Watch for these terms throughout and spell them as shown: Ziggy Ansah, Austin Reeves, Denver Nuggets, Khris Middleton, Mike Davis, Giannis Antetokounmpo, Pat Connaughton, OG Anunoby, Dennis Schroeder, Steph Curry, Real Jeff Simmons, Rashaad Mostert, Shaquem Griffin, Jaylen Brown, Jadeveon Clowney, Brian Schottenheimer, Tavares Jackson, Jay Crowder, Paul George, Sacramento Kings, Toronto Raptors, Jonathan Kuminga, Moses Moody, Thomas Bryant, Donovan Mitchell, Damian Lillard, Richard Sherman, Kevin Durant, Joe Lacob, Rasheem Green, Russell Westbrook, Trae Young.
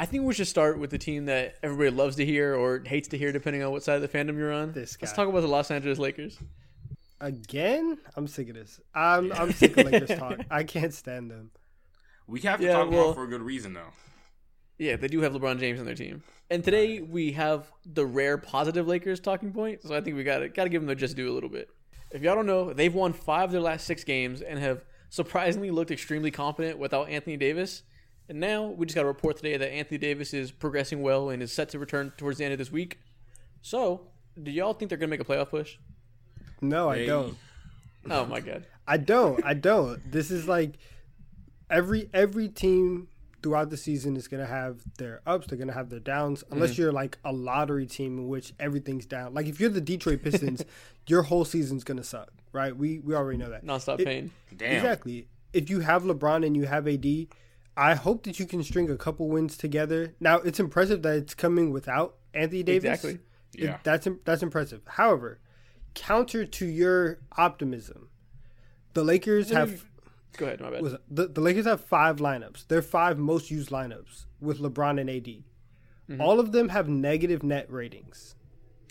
I think we should start with the team that everybody loves to hear or hates to hear, depending on what side of the fandom you're on. Let's talk about the Los Angeles Lakers. Again? I'm sick of this. I'm sick of Lakers talk. I can't stand them. We have to talk about it for a good reason, though. Yeah, they do have LeBron James on their team. And today we have the rare positive Lakers talking point, so I think we got to give them their just due a little bit. If y'all don't know, they've won 5 of their last 6 games and have surprisingly looked extremely competent without Anthony Davis. And now we just got a report today that Anthony Davis is progressing well and is set to return towards the end of this week. So, do y'all think they're going to make a playoff push? No, I don't. Oh, my God. I don't. This is like every team throughout the season is going to have their ups. They're going to have their downs, unless you're like a lottery team in which everything's down. Like if you're the Detroit Pistons, your whole season's going to suck, right? We already know that. Nonstop pain. Damn. Exactly. If you have LeBron and you have AD, I hope that you can string a couple wins together. Now, it's impressive that it's coming without Anthony Davis. Exactly. Yeah. That's impressive. However, counter to your optimism, the Lakers have... Go ahead, my bad. The Lakers have 5 lineups. Their 5 most used lineups with LeBron and AD. Mm-hmm. All of them have negative net ratings.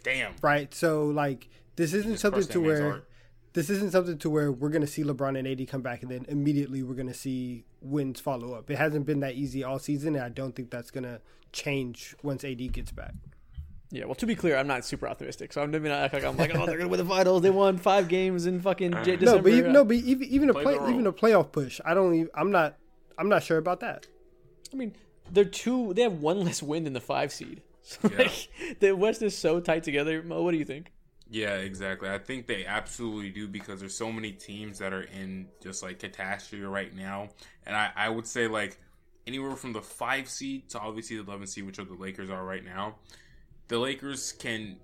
Damn. Right? So, like, this isn't something to where we're going to see LeBron and AD come back and then immediately we're going to see wins follow up. It hasn't been that easy all season, and I don't think that's going to change once AD gets back. Yeah, well, to be clear, I'm not super optimistic, so I'm maybe not acting like I'm like, oh, they're going to win the finals. They won 5 games in fucking December. Even a playoff push, I'm not sure about that. I mean, they have 1 less win than the 5 seed. So, the West is so tight together. Mo, what do you think? Yeah, exactly. I think they absolutely do because there's so many teams that are in just like catastrophe right now, and I would say like anywhere from the 5 seed to obviously the 11 seed, which are the Lakers are right now. The Lakers can.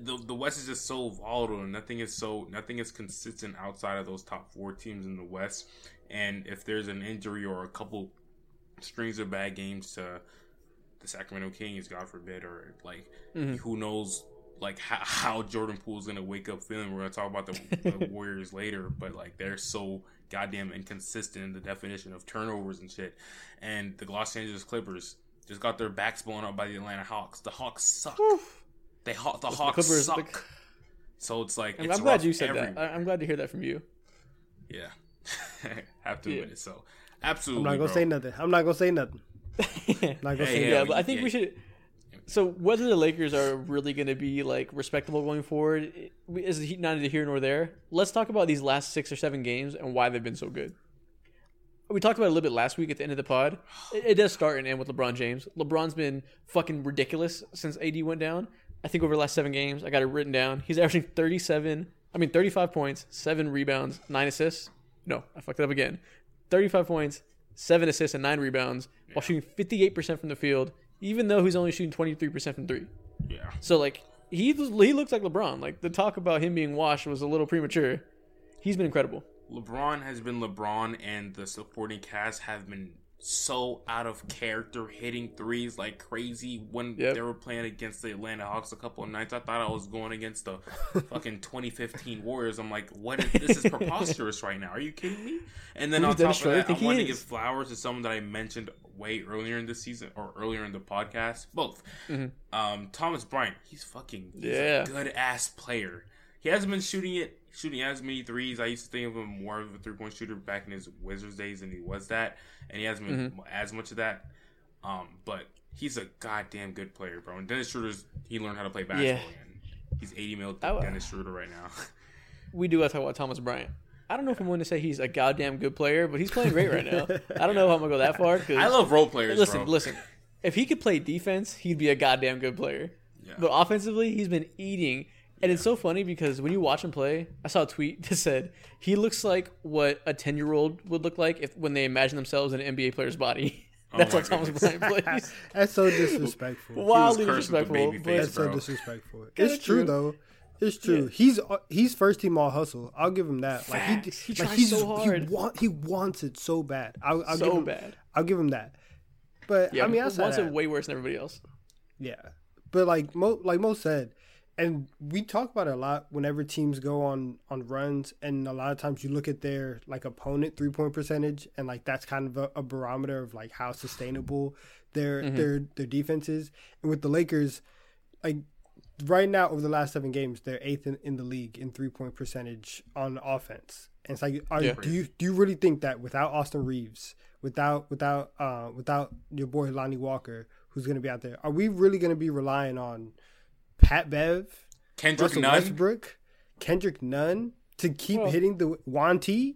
The West is just so volatile, and nothing is consistent outside of those top 4 teams in the West. And if there's an injury or a couple strings of bad games to the Sacramento Kings, God forbid, or like who knows, like how Jordan Poole's gonna wake up feeling. We're gonna talk about the Warriors later, but like they're so goddamn inconsistent in the definition of turnovers and shit. And the Los Angeles Clippers just got their backs blown up by the Atlanta Hawks. The Hawks suck. So it's like, I'm glad you said that. I'm glad to hear that from you. Yeah, have to admit it. So absolutely, I'm not gonna say nothing. But I think we should. So whether the Lakers are really going to be like respectable going forward is neither here nor there. Let's talk about these last 6 or 7 games and why they've been so good. We talked about it a little bit last week at the end of the pod. It does start and end with LeBron James. LeBron's been fucking ridiculous since AD went down. I think over the last 7 games, I got it written down. He's averaging 35 points, 7 rebounds, 9 assists. No, I fucked it up again. 35 points, 7 assists, and 9 rebounds while shooting 58% from the field, even though he's only shooting 23% from 3. Yeah. So, like, he looks like LeBron. Like, the talk about him being washed was a little premature. He's been incredible. LeBron has been LeBron, and the supporting cast have been so out of character, hitting threes like crazy. When they were playing against the Atlanta Hawks a couple of nights, I thought I was going against the fucking 2015 Warriors. I'm like, this is preposterous right now. Are you kidding me? And then on top of that, I wanted to give flowers to someone that I mentioned way earlier in the season or earlier in the podcast. Both. Mm-hmm. Thomas Bryant, he's a good-ass player. He hasn't been shooting as many threes. I used to think of him more of a three-point shooter back in his Wizards days than he was that, and he hasn't been as much of that. But he's a goddamn good player, bro. And Dennis Schroeder's, he learned how to play basketball, and he's 80 mil Dennis Schroeder right now. We do have to talk about Thomas Bryant. I don't know if I'm going to say he's a goddamn good player, but he's playing great right now. I don't know if I'm going to go that far. I love role players, Listen, if he could play defense, he'd be a goddamn good player. Yeah. But offensively, he's been eating. And it's so funny because when you watch him play, I saw a tweet that said he looks like what a 10-year-old would look like when they imagine themselves in an NBA player's body. That's what Thomas Bryant plays. That's so disrespectful. Wildly disrespectful. That's so disrespectful. It's true though. It's true. Yeah. He's first team all hustle. I'll give him that. Like he tries so hard. He wants it so bad. I'll give him that. But I mean, he wants it way worse than everybody else. Yeah, but like Mo said. And we talk about it a lot whenever teams go on runs, and a lot of times you look at their like opponent 3-point percentage, and like that's kind of a barometer of like how sustainable their defense is. And with the Lakers, like right now over the last 7 games, they're 8th in the league in 3-point percentage on offense. And it's like, do you really think that without Austin Reeves, without your boy Lonnie Walker, who's going to be out there, are we really going to be relying on Pat Bev, Kendrick Nunn to keep hitting the way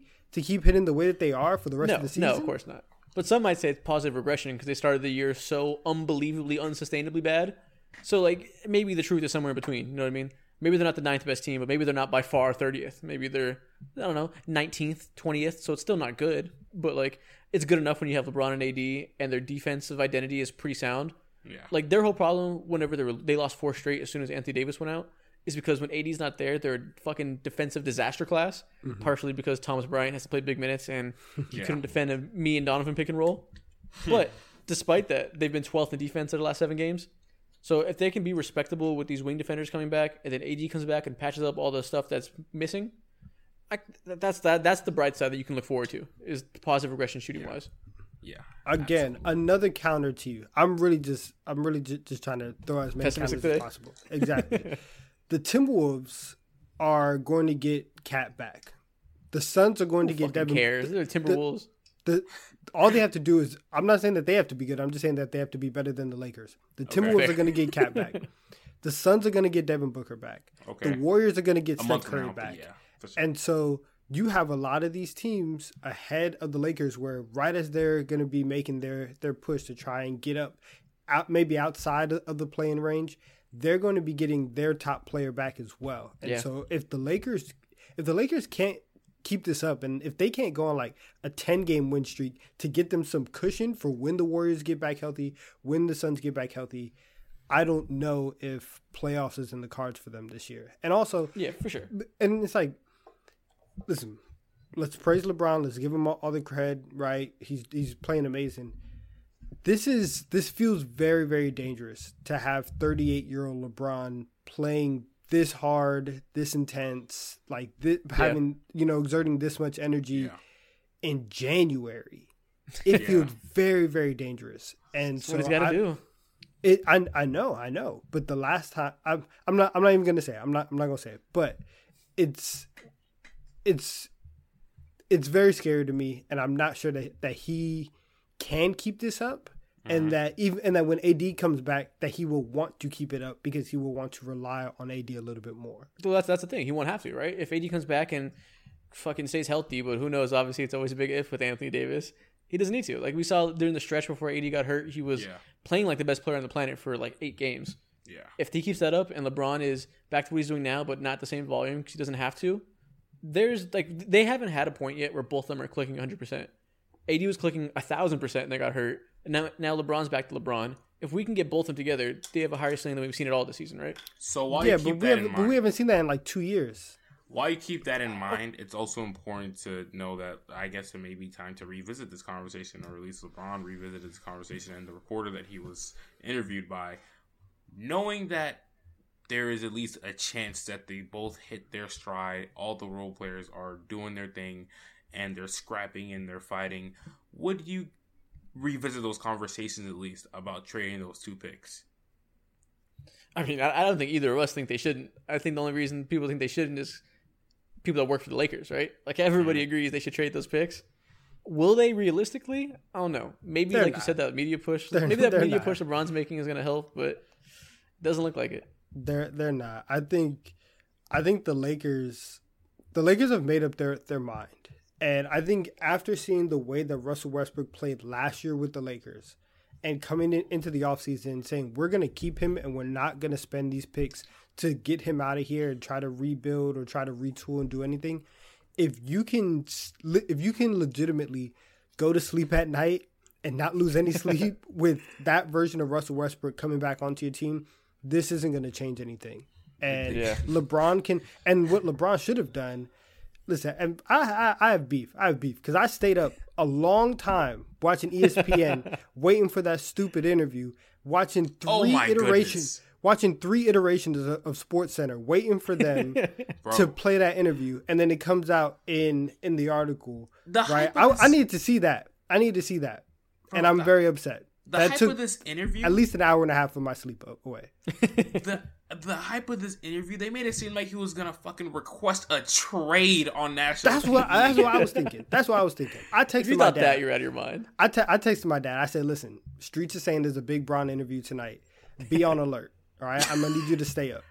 that they are for the rest of the season? No, of course not. But some might say it's positive regression because they started the year so unbelievably, unsustainably bad. So like maybe the truth is somewhere in between. You know what I mean? Maybe they're not the 9th best team, but maybe they're not by far 30th. Maybe they're 19th, 20th. So it's still not good, but like it's good enough when you have LeBron and AD, and their defensive identity is pretty sound. Yeah. Like their whole problem whenever they lost 4 straight as soon as Anthony Davis went out is because when AD's not there, they're a fucking defensive disaster class, partially because Thomas Bryant has to play big minutes and he couldn't defend me and Donovan pick and roll. But despite that, they've been 12th in defense in the last 7 games. So if they can be respectable with these wing defenders coming back, and then AD comes back and patches up all the stuff that's missing, that's the bright side that you can look forward to, is positive regression shooting-wise. Yeah. Again, absolutely. Another counter to you. I'm really just trying to throw as many counters as possible. Exactly. The Timberwolves are going to get Cat back. The Suns are going to get Devin. Who cares? They're Timberwolves. All they have to do is, I'm not saying that they have to be good. I'm just saying that they have to be better than the Lakers. The Timberwolves are going to get Cat back. The Suns are going to get Devin Booker back. Okay. The Warriors are going to get Steph Curry back. Yeah, for sure. And so you have a lot of these teams ahead of the Lakers where right as they're going to be making their push to try and get up, out maybe outside of the play-in range, they're going to be getting their top player back as well. And so if the Lakers can't keep this up, and if they can't go on like a 10-game win streak to get them some cushion for when the Warriors get back healthy, when the Suns get back healthy, I don't know if playoffs is in the cards for them this year. And also, yeah, for sure. And it's like, listen, let's praise LeBron. Let's give him all the cred, right? He's playing amazing. This feels very, very dangerous to have 38-year-old LeBron playing this hard, this intense, like having, exerting this much energy in January. It feels very, very dangerous. And that's so what he's got to do. I know. But the last time, I'm not going to say it, but it's very scary to me, and I'm not sure that he can keep this up, and that when AD comes back, that he will want to keep it up because he will want to rely on AD a little bit more. Well, that's the thing. He won't have to, right? If AD comes back and fucking stays healthy, but who knows? Obviously, it's always a big if with Anthony Davis. He doesn't need to. Like we saw during the stretch before AD got hurt, he was playing like the best player on the planet for like 8 games. Yeah. If he keeps that up and LeBron is back to what he's doing now, but not the same volume because he doesn't have to, there's like they haven't had a point yet where both of them are clicking 100%. AD was clicking 1,000% and they got hurt. And now LeBron's back to LeBron. If we can get both of them together, they have a higher ceiling than we've seen at all this season, right? So while you keep that in mind, but we haven't seen that in like 2 years. While you keep that in mind, it's also important to know that I guess it may be time to revisit this conversation, or at least LeBron revisited this conversation and the reporter that he was interviewed by, knowing that there is at least a chance that they both hit their stride, all the role players are doing their thing, and they're scrapping and they're fighting. Would you revisit those conversations at least about trading those 2 picks? I mean, I don't think either of us think they shouldn't. I think the only reason people think they shouldn't is people that work for the Lakers, right? Like everybody agrees they should trade those picks. Will they realistically? I don't know. Maybe they're like not. You said, that media push. They're, maybe that media push LeBron's making is going to help, but it doesn't look like it. They're not. I think the Lakers have made up their mind. And I think after seeing the way that Russell Westbrook played last year with the Lakers and coming into the offseason saying, we're going to keep him and we're not going to spend these picks to get him out of here and try to rebuild or try to retool and do anything. If you can legitimately go to sleep at night and not lose any sleep with that version of Russell Westbrook coming back onto your team, this isn't going to change anything. And LeBron can – and what LeBron should have done – listen, and I have beef. I have beef because I stayed up a long time watching ESPN, waiting for that stupid interview, watching three iterations. watching three iterations of SportsCenter, waiting for them to play that interview, and then it comes out in the article. The hype of this, I need to see that. I need to see that, and I'm very upset. The hype of this interview, at least an hour and a half of my sleep away. The hype of this interview, they made it seem like he was gonna fucking request a trade on national. That's what I was thinking. That's what I was thinking. I texted my dad. You're out of your mind. I texted my dad. I said, "Listen, Streets is saying there's a big Bron interview tonight. Be on alert. All right, I'm gonna need you to stay up."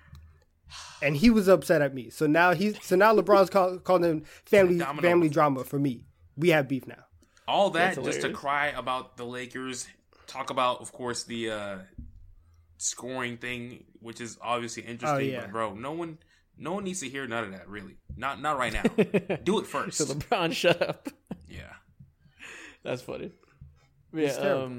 And he was upset at me. So now LeBron's calling him family drama for me. We have beef now. All that just to cry about the Lakers. Talk about, of course, the scoring thing, which is obviously interesting. Oh, yeah. But bro, no one needs to hear none of that. Really, not right now. Do it first. So LeBron, shut up. Yeah, that's funny. Yeah,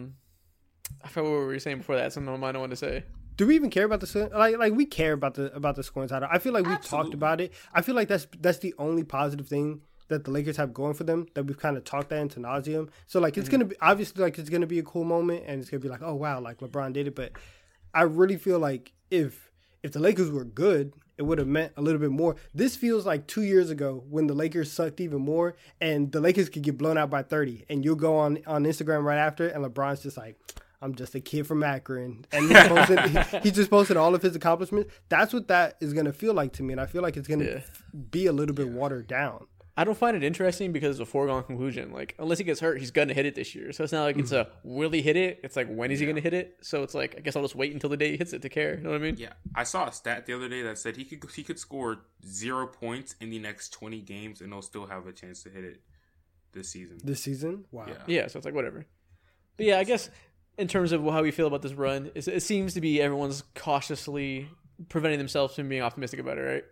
I forgot what we were saying before that. Something I don't want to say. Do we even care about the like? We care about the scoring title. I feel like we talked about it. I feel like that's the only positive thing that the Lakers have going for them, that we've kind of talked that into nauseum. So, like, it's going to be, obviously, like, it's going to be a cool moment, and it's going to be like, oh, wow, like, LeBron did it. But I really feel like if the Lakers were good, it would have meant a little bit more. This feels like 2 years ago when the Lakers sucked even more, and the Lakers could get blown out by 30. And you'll go on Instagram right after, and LeBron's just like, I'm just a kid from Akron. And he just posted all of his accomplishments. That's what that is going to feel like to me, and I feel like it's going to be a little bit watered down. I don't find it interesting because it's a foregone conclusion. Like, unless he gets hurt, he's going to hit it this year. So it's not like it's a, will he hit it? It's like, when is he going to hit it? So it's like, I guess I'll just wait until the day he hits it to care. You know what I mean? Yeah. I saw a stat the other day that said he could score 0 points in the next 20 games and he'll still have a chance to hit it this season. This season? Wow. Yeah, so it's like, whatever. But yeah, I guess in terms of how we feel about this run, it seems to be everyone's cautiously preventing themselves from being optimistic about it, right?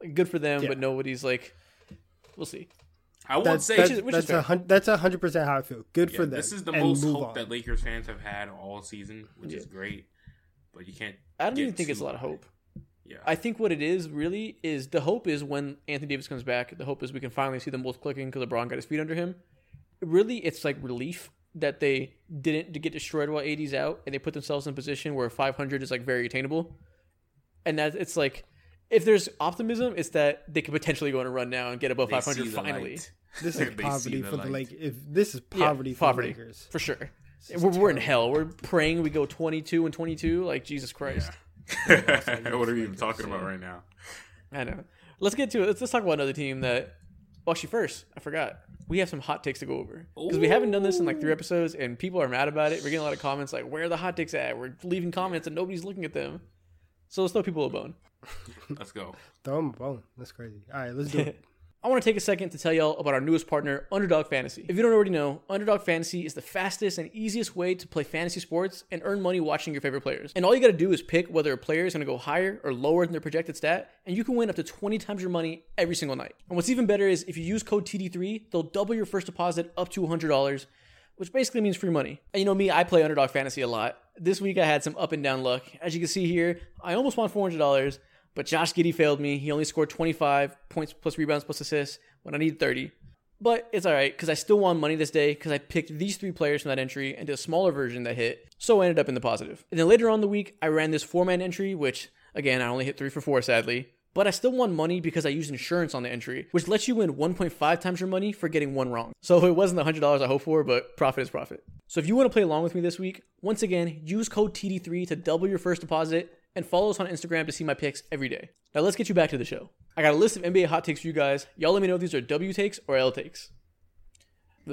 Like, good for them, but nobody's like... We'll see. I won't say that's 100% how I feel. Good for them. This is the most hope that Lakers fans have had all season, which is great. But you can't. I don't even think it's a lot of hope. Yeah. I think what it is really is the hope is when Anthony Davis comes back. The hope is we can finally see them both clicking because LeBron got his feet under him. Really, it's like relief that they didn't get destroyed while AD's out, and they put themselves in a position where 500 is like very attainable, and that it's like. If there's optimism, it's that they could potentially go on a run now and get above 500 finally. This is poverty for the Lakers. This is poverty for the Lakers. For sure. We're in hell. We're praying we go 22 and 22. Like, Jesus Christ. Yeah. What are you even talking about right now? I know. Let's get to it. Let's talk about another team that... Well, actually, first, I forgot. We have some hot takes to go over. Because we haven't done this in like 3 episodes, and people are mad about it. We're getting a lot of comments like, where are the hot takes at? We're leaving comments, and nobody's looking at them. So let's throw people a bone. Let's go. Throw him a bone. That's crazy. All right, let's do it. I want to take a second to tell y'all about our newest partner, Underdog Fantasy. If you don't already know, Underdog Fantasy is the fastest and easiest way to play fantasy sports and earn money watching your favorite players. And all you got to do is pick whether a player is going to go higher or lower than their projected stat, and you can win up to 20 times your money every single night. And what's even better is if you use code TD3, they'll double your first deposit up to $100, which basically means free money. And you know me, I play Underdog Fantasy a lot. This week I had some up and down luck. As you can see here, I almost won $400, but Josh Giddey failed me. He only scored 25 points plus rebounds plus assists when I needed 30. But it's all right because I still won money this day because I picked these 3 players from that entry and did a smaller version that hit, so I ended up in the positive. And then later on in the week, I ran this 4-man entry, which, again, I only hit 3 for 4, sadly. But I still won money because I used insurance on the entry, which lets you win 1.5 times your money for getting 1 wrong. So it wasn't the $100 I hoped for, but profit is profit. So if you want to play along with me this week, once again, use code TD3 to double your first deposit and follow us on Instagram to see my picks every day. Now let's get you back to the show. I got a list of NBA hot takes for you guys. Y'all let me know if these are W takes or L takes.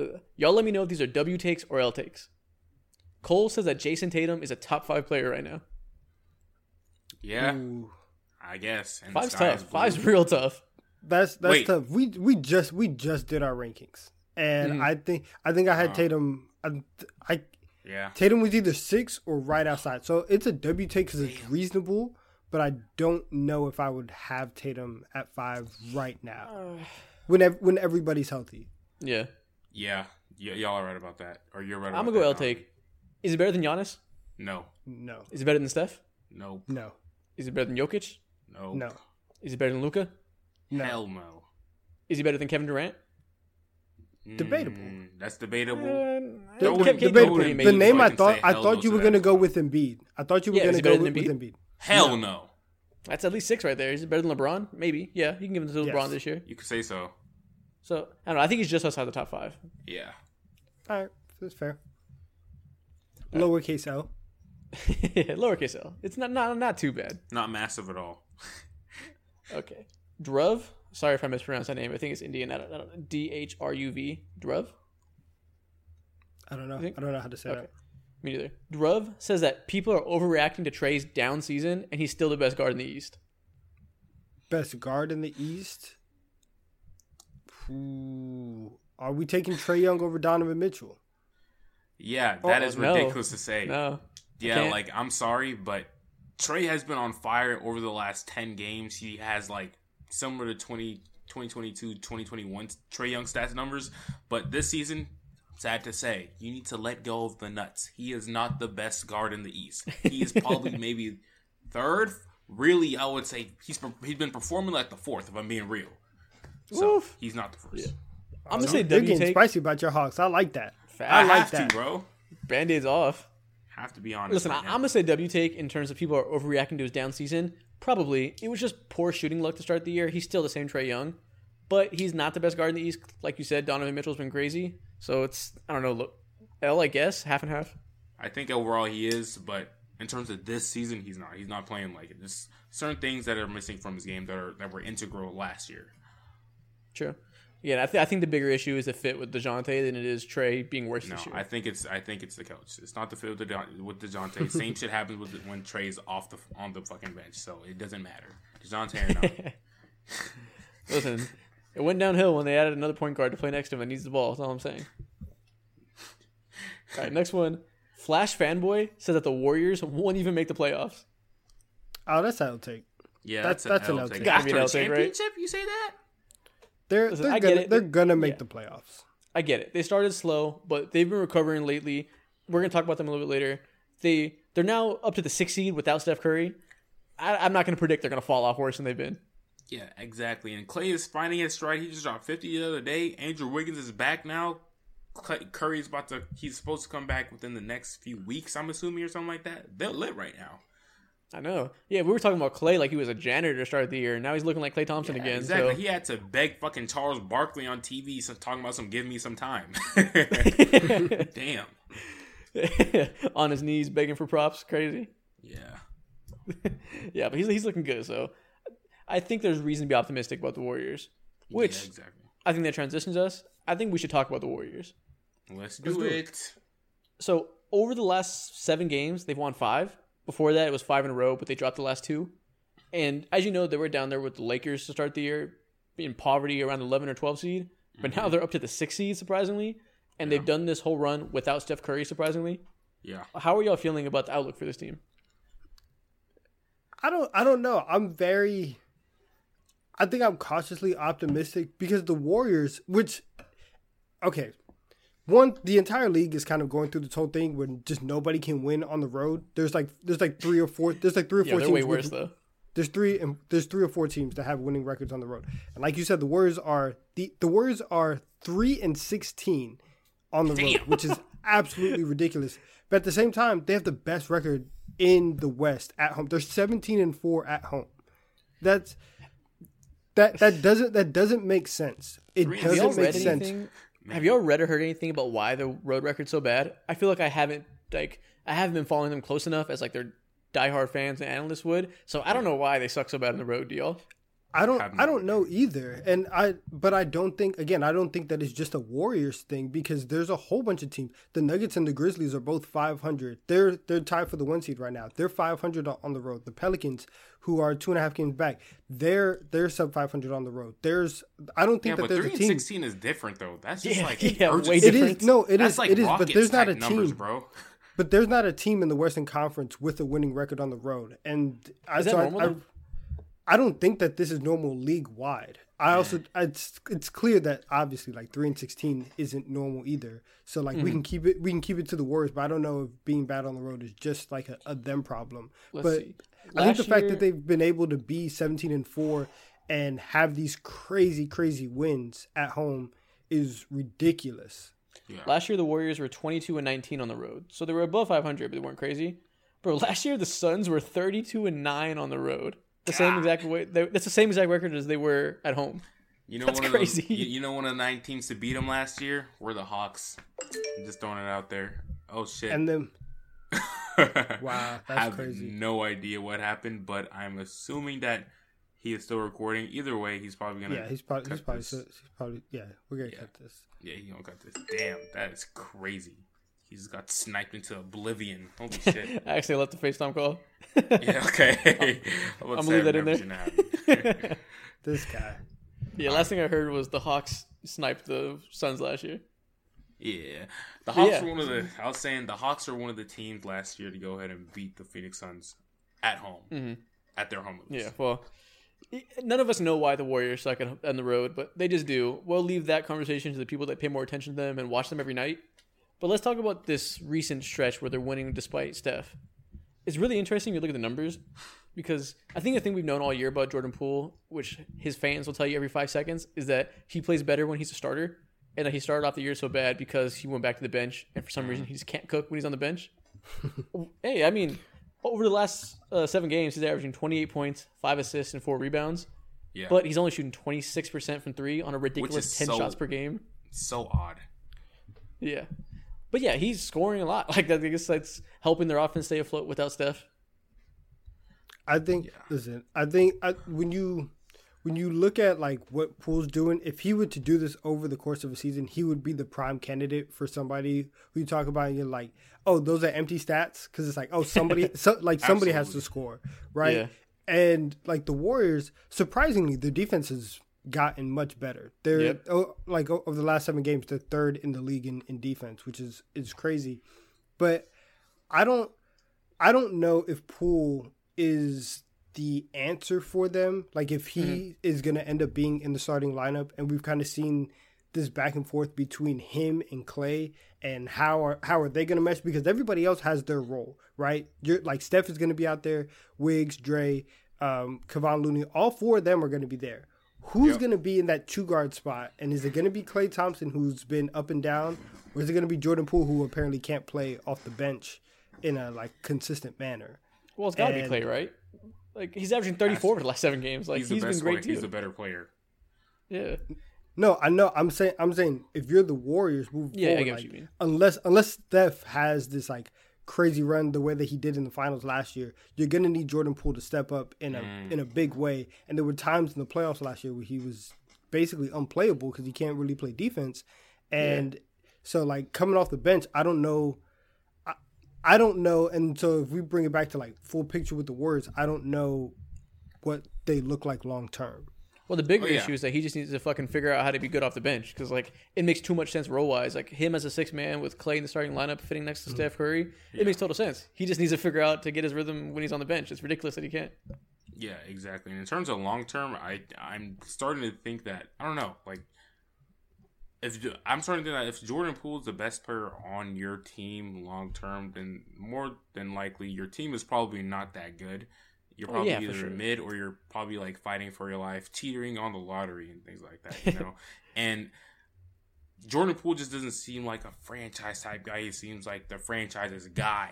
Y'all let me know if these are W takes or L takes. Cole says that Jayson Tatum is a top 5 player right now. Yeah. Ooh. I guess. And 5's tough. 5's real tough. That's tough. We just did our rankings, and I think I had Tatum. Tatum was either 6 or right outside. So it's a W take because it's reasonable, but I don't know if I would have Tatum at 5 right now when everybody's healthy. Yeah. Y'all are right about that, or you're right. I'm gonna go L take. Is it better than Giannis? No. Is it better than Steph? No. Is it better than Jokic? No. Is it better than Luka? No. Hell no. Is he better than Kevin Durant? Debatable. That's debatable. The name I thought you were gonna go with Embiid. I thought you were gonna go with Embiid. Hell no. That's at least six right there. Is it better than LeBron? Maybe. Yeah, you can give him to LeBron this year. You could say so. So, I don't know. I think he's just outside the top five. Yeah. All right. That's fair. All right. Lowercase L. Lowercase L. It's not too bad. Not massive at all. Okay. Druv. Sorry if I mispronounced that name. I think it's Indian. I don't Dhruv. Druv? I don't know. I don't know how to say that. Me neither. Druv says that people are overreacting to Trae's down season, and he's still the best guard in the East. Best guard in the East? Ooh. Are we taking Trae Young over Donovan Mitchell? Yeah, that is ridiculous to say. No. Yeah, like, I'm sorry, but Trae has been on fire over the last 10 games. He has, like, similar to 2022, 2021 Trae Young stats numbers. But this season, sad to say, you need to let go of the nuts. He is not the best guard in the East. He is probably maybe third. Really, I would say he's been performing like the fourth, if I'm being real. So, he's not the first. Yeah. I'm going to say W getting spicy about your Hawks. I like that. I like that, bro. Band-Aid's off. Have to be honest. Listen, right, I'm going to say W take in terms of people are overreacting to his down season. Probably. It was just poor shooting luck to start the year. He's still the same Trae Young, but he's not the best guard in the East. Like you said, Donovan Mitchell's been crazy. So it's, I don't know, L, I guess, half and half. I think overall he is, but in terms of this season, he's not. He's not playing like it. There's certain things that are missing from his game that were integral last year. True. Yeah, I think the bigger issue is the fit with DeJounte than it is Trae being worse this year. No, I think it's the coach. It's not the fit with DeJounte. Same shit happens when Trae's on the fucking bench, so it doesn't matter. DeJounte or not. Listen, it went downhill when they added another point guard to play next to him and needs the ball. That's all I'm saying. All right, next one. Flash Fanboy says that the Warriors won't even make the playoffs. Oh, that's an L take. Yeah, that's an L take. Got to be an L take, right? You say that? They're gonna make the playoffs. I get it. They started slow, but they've been recovering lately. We're gonna talk about them a little bit later. They're now up to the 6th seed without Steph Curry. I'm not gonna predict they're gonna fall off worse than they've been. Yeah, exactly. And Klay is finding his stride. He just dropped 50 the other day. Andrew Wiggins is back now. Curry's he's supposed to come back within the next few weeks, I'm assuming, or something like that. They're lit right now. I know. Yeah, we were talking about Klay like he was a janitor to start the year, and now he's looking like Klay Thompson again. Exactly. So. He had to beg fucking Charles Barkley on TV talking about some give me some time. Damn. On his knees begging for props. Crazy. Yeah. Yeah, but he's looking good, so I think there's reason to be optimistic about the Warriors. Which I think that transitions us. I think we should talk about the Warriors. Let's do it. So over the last 7 games, they've won 5. Before that, it was 5 in a row, but they dropped the last 2. And as you know, they were down there with the Lakers to start the year in poverty around the 11 or 12 seed. But now they're up to the 6 seed, surprisingly. And they've done this whole run without Steph Curry, surprisingly. Yeah. How are y'all feeling about the outlook for this team? I don't know. I think I'm cautiously optimistic because the Warriors, One, the entire league is kind of going through this whole thing where just nobody can win on the road. There's like three or four teams. Yeah, they're way worse though. There's 3 or 4 teams that have winning records on the road. And like you said, the Warriors are 3-16 on the road, which is absolutely ridiculous. But at the same time, they have the best record in the West at home. They're 17-4 at home. That doesn't make sense. It doesn't make sense. Man. Have y'all read or heard anything about why the road record's so bad? I feel like I haven't been following them close enough as like their diehard fans and analysts would. So I don't know why they suck so bad on the road, do y'all? I don't know either. And I don't think that it's just a Warriors thing because there's a whole bunch of teams. The Nuggets and the Grizzlies are both 500. They're tied for the 1 seed right now. They're 500 on the road. The Pelicans, who are 2.5 games back, they're sub 500 on the road. I don't think there's a team. 3-16 is different though. That's just way different. It is. No, it is. Like it is. But there's not a numbers, team, bro. But there's not a team in the Western Conference with a winning record on the road. And I don't think that this is normal league wide. It's clear that obviously like 3-16 isn't normal either. So like we can keep it to the Warriors, but I don't know if being bad on the road is just like a them problem. I think the fact that they've been able to be 17-4 and have these crazy, crazy wins at home is ridiculous. Yeah. Last year the Warriors were 22-19 on the road, so they were above 500, but they weren't crazy. Bro, last year the Suns were 32-9 on the road. The same exact way. That's the same exact record as they were at home. You know, that's one crazy. You know, one of the nine teams to beat them last year were the Hawks. I'm just throwing it out there. Oh shit! And them. Wow, that's crazy. I have no idea what happened, but I'm assuming that he is still recording. Either way, he's probably gonna. Yeah, he's probably. Yeah, we're gonna cut this. Yeah, he's gonna cut this. Damn, that is crazy. He just got sniped into oblivion. Holy shit. I actually left the FaceTime call. Yeah, okay. I'm going to leave that in there. This guy. Yeah, last thing I heard was the Hawks sniped the Suns last year. Yeah. The Hawks were one of the – I was saying the Hawks are one of the teams last year to go ahead and beat the Phoenix Suns at home, at their home leagues. Yeah, well, none of us know why the Warriors suck on the road, but they just do. We'll leave that conversation to the people that pay more attention to them and watch them every night. But let's talk about this recent stretch where they're winning despite Steph. It's really interesting when you look at the numbers because I think the thing we've known all year about Jordan Poole, which his fans will tell you every 5 seconds, is that he plays better when he's a starter and that he started off the year so bad because he went back to the bench and for some reason he just can't cook when he's on the bench. Hey, I mean, over the last 7 games, he's averaging 28 points, 5 assists, and 4 rebounds. Yeah. But he's only shooting 26% from 3 on a ridiculous 10 shots per game. So odd. Yeah. But yeah, he's scoring a lot. Like, I guess that's helping their offense stay afloat without Steph. I think. Yeah. Listen, I think when you look at like what Poole's doing, if he were to do this over the course of a season, he would be the prime candidate for somebody who you talk about and you're like, oh, those are empty stats because it's like, oh, somebody has to score, right? Yeah. And like the Warriors, surprisingly, their defense is gotten much better. They're over the last 7 games, they're third in the league in defense, which is crazy. But I don't know if Poole is the answer for them. Like if he is going to end up being in the starting lineup, and we've kind of seen this back and forth between him and Klay, and how are they going to mesh? Because everybody else has their role, right? You're like Steph is going to be out there, Wiggs, Dre, Kevon Looney, all 4 of them are going to be there. Who's going to be in that 2-guard spot? And is it going to be Klay Thompson, who's been up and down? Or is it going to be Jordan Poole, who apparently can't play off the bench in a like consistent manner? Well, it's got to be Klay, right? Like he's averaging 34 for the last 7 games. Like he's been great too. He's a better player. Yeah. No, I know. I'm saying if you're the Warriors, move forward. I get what you mean. Unless Steph has this like crazy run the way that he did in the finals last year, you're going to need Jordan Poole to step up in a big way. And there were times in the playoffs last year where he was basically unplayable because he can't really play defense. And so like coming off the bench, I don't know. And so if we bring it back to like full picture with the Warriors, I don't know what they look like long term. Well, the bigger issue is that he just needs to fucking figure out how to be good off the bench because, like, it makes too much sense role-wise. Like, him as a 6th man with Klay in the starting lineup fitting next to Steph Curry, it makes total sense. He just needs to figure out to get his rhythm when he's on the bench. It's ridiculous that he can't. Yeah, exactly. And in terms of long-term, I'm starting to think that, I don't know, like, if Jordan Poole is the best player on your team long-term, then more than likely your team is probably not that good. You're probably either mid or you're probably like fighting for your life, teetering on the lottery and things like that, you know? And Jordan Poole just doesn't seem like a franchise type guy. He seems like the franchise's guy,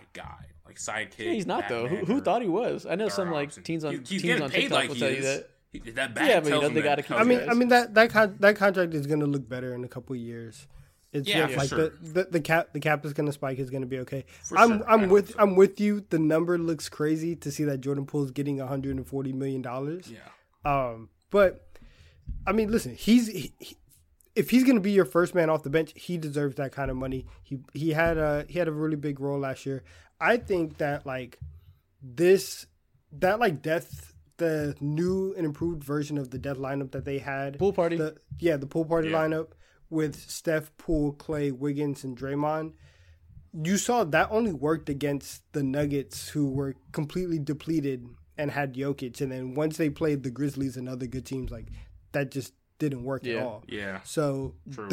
like sidekick. Yeah, he's not Batman, though. Who thought he was? I know some like teens on TikTok like will tell you that. They got to keep. I mean that contract is going to look better in a couple of years. It's the cap is going to spike. Is going to be okay. I'm with you. The number looks crazy to see that Jordan Poole is getting $140 million. Yeah. But I mean, listen, if he's going to be your first man off the bench, he deserves that kind of money. He had a really big role last year. I think that like the new and improved version of the death lineup that they had. Pool party. The pool party lineup. With Steph, Poole, Klay, Wiggins, and Draymond, you saw that only worked against the Nuggets, who were completely depleted and had Jokic. And then once they played the Grizzlies and other good teams, like that just didn't work at all. Yeah. So true.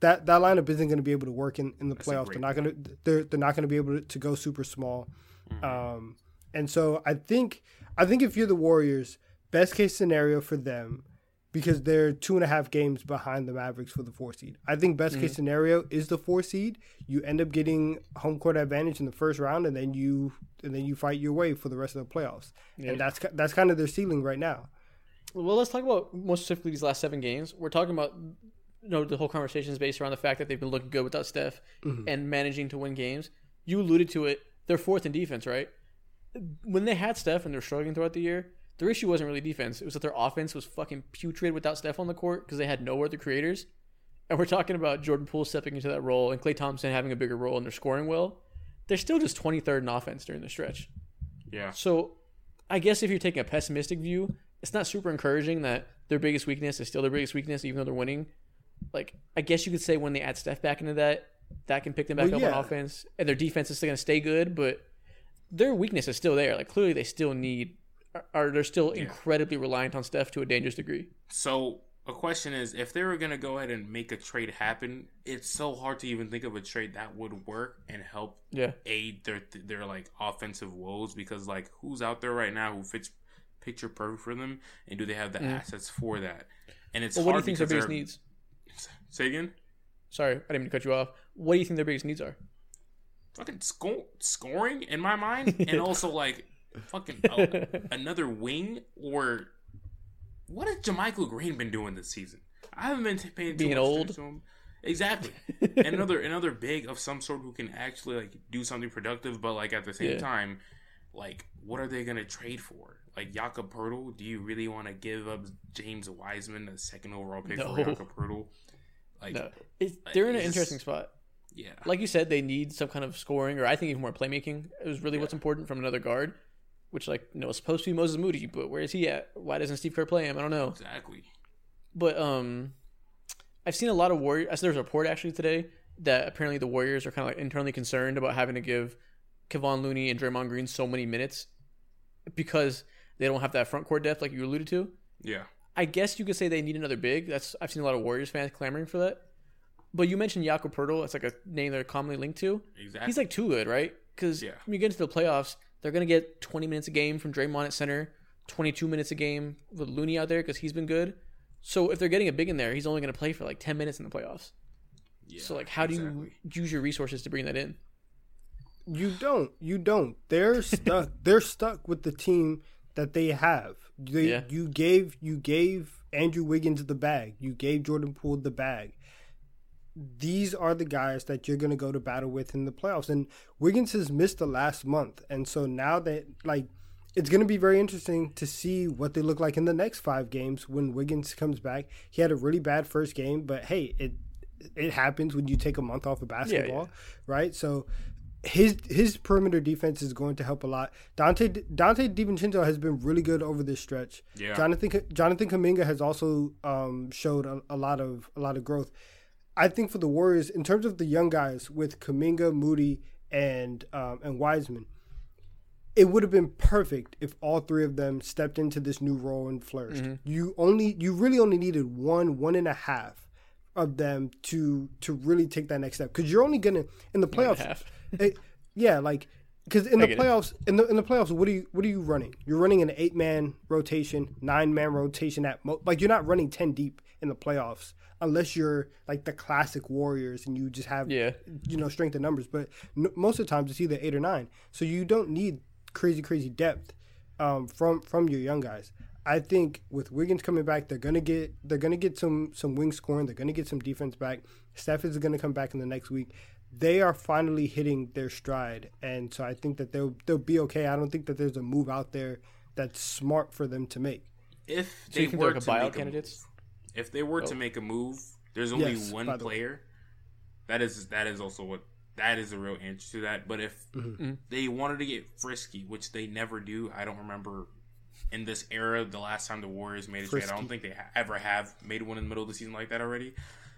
That lineup isn't going to be able to work in the playoffs. They're not going to be able to go super small. And so I think if you're the Warriors, best case scenario for them. because they're 2.5 games behind the Mavericks for the 4 seed. I think best case scenario is the 4 seed. You end up getting home court advantage in the first round, and then you fight your way for the rest of the playoffs. Yeah. And that's kind of their ceiling right now. Well, let's talk about more specifically these last 7 games. We're talking about, you know, the whole conversation is based around the fact that they've been looking good without Steph and managing to win games. You alluded to it. They're fourth in defense, right? When they had Steph and they're struggling throughout the year, their issue wasn't really defense. It was that their offense was fucking putrid without Steph on the court because they had no other creators. And we're talking about Jordan Poole stepping into that role and Klay Thompson having a bigger role, and they're scoring well. They're still just 23rd in offense during the stretch. Yeah. So I guess if you're taking a pessimistic view, it's not super encouraging that their biggest weakness is still their biggest weakness, even though they're winning. Like, I guess you could say when they add Steph back into that, that can pick them back up on offense, and their defense is still going to stay good, but their weakness is still there. Like, clearly they still are incredibly reliant on Steph to a dangerous degree. So a question is, if they were going to go ahead and make a trade happen, it's so hard to even think of a trade that would work and help aid their like offensive woes, because like, who's out there right now who fits picture perfect for them, and do they have the assets for that? And it's hard. What do you think their biggest needs? Say again? Sorry, I didn't mean to cut you off. What do you think their biggest needs are? Fucking scoring in my mind, and also like fucking another wing. Or what has Jermichael Green been doing this season? I haven't been paying too much attention to him. Exactly. And another big of some sort who can actually like do something productive, but like at the same time, like what are they gonna trade for? Like Jakob Poeltl? Do you really want to give up James Wiseman, a second overall pick for Jakob Poeltl? Like, no. They're in an interesting spot. Yeah, like you said, they need some kind of scoring, or I think even more playmaking. It was really what's important from another guard, which like you know, it's supposed to be Moses Moody, but where is he at? Why doesn't Steve Kerr play him? I don't know exactly. But I've seen a lot of Warriors. There's a report actually today that apparently the Warriors are kind of like internally concerned about having to give Kevon Looney and Draymond Green so many minutes because they don't have that front court depth, like you alluded to. Yeah, I guess you could say they need another big. I've seen a lot of Warriors fans clamoring for that. But you mentioned Jakob Poeltl. It's like a name they're commonly linked to. Exactly. He's like too good, right? Because when you get into the playoffs, they're going to get 20 minutes a game from Draymond at center, 22 minutes a game with Looney out there because he's been good. So if they're getting a big in there, he's only going to play for like 10 minutes in the playoffs. Yeah, so like, how do you use your resources to bring that in? You don't. They're stuck. They're stuck with the team that they have. You gave Andrew Wiggins the bag. You gave Jordan Poole the bag. These are the guys that you're going to go to battle with in the playoffs. And Wiggins has missed the last month. And so now that, like, it's going to be very interesting to see what they look like in the next 5 games when Wiggins comes back. He had a really bad first game, but hey, it happens when you take a month off of basketball, right? So his perimeter defense is going to help a lot. Dante DiVincenzo has been really good over this stretch. Yeah. Jonathan Kuminga has also showed a lot of growth. I think for the Warriors, in terms of the young guys with Kuminga, Moody, and Wiseman, it would have been perfect if all 3 of them stepped into this new role and flourished. Mm-hmm. You really only needed one and a half of them to really take that next step, because you're only gonna in the playoffs. Because in the playoffs, in the playoffs, what are you running? You're running an 8-man rotation, 9-man rotation at most. Like, you're not running 10 deep in the playoffs. Unless you're like the classic Warriors and you just have, strength in numbers. But most of the times it's either 8 or 9. So you don't need crazy depth from your young guys. I think with Wiggins coming back, they're gonna get some wing scoring. They're gonna get some defense back. Steph is gonna come back in the next week. They are finally hitting their stride, and so I think that they'll be okay. I don't think that there's a move out there that's smart for them to make. If they were like a buyout candidates. If they were to make a move, there's only one player. That is a real answer to that. But if they wanted to get frisky, which they never do, I don't remember in this era the last time the Warriors made a trade. I don't think they ever have made one in the middle of the season like that already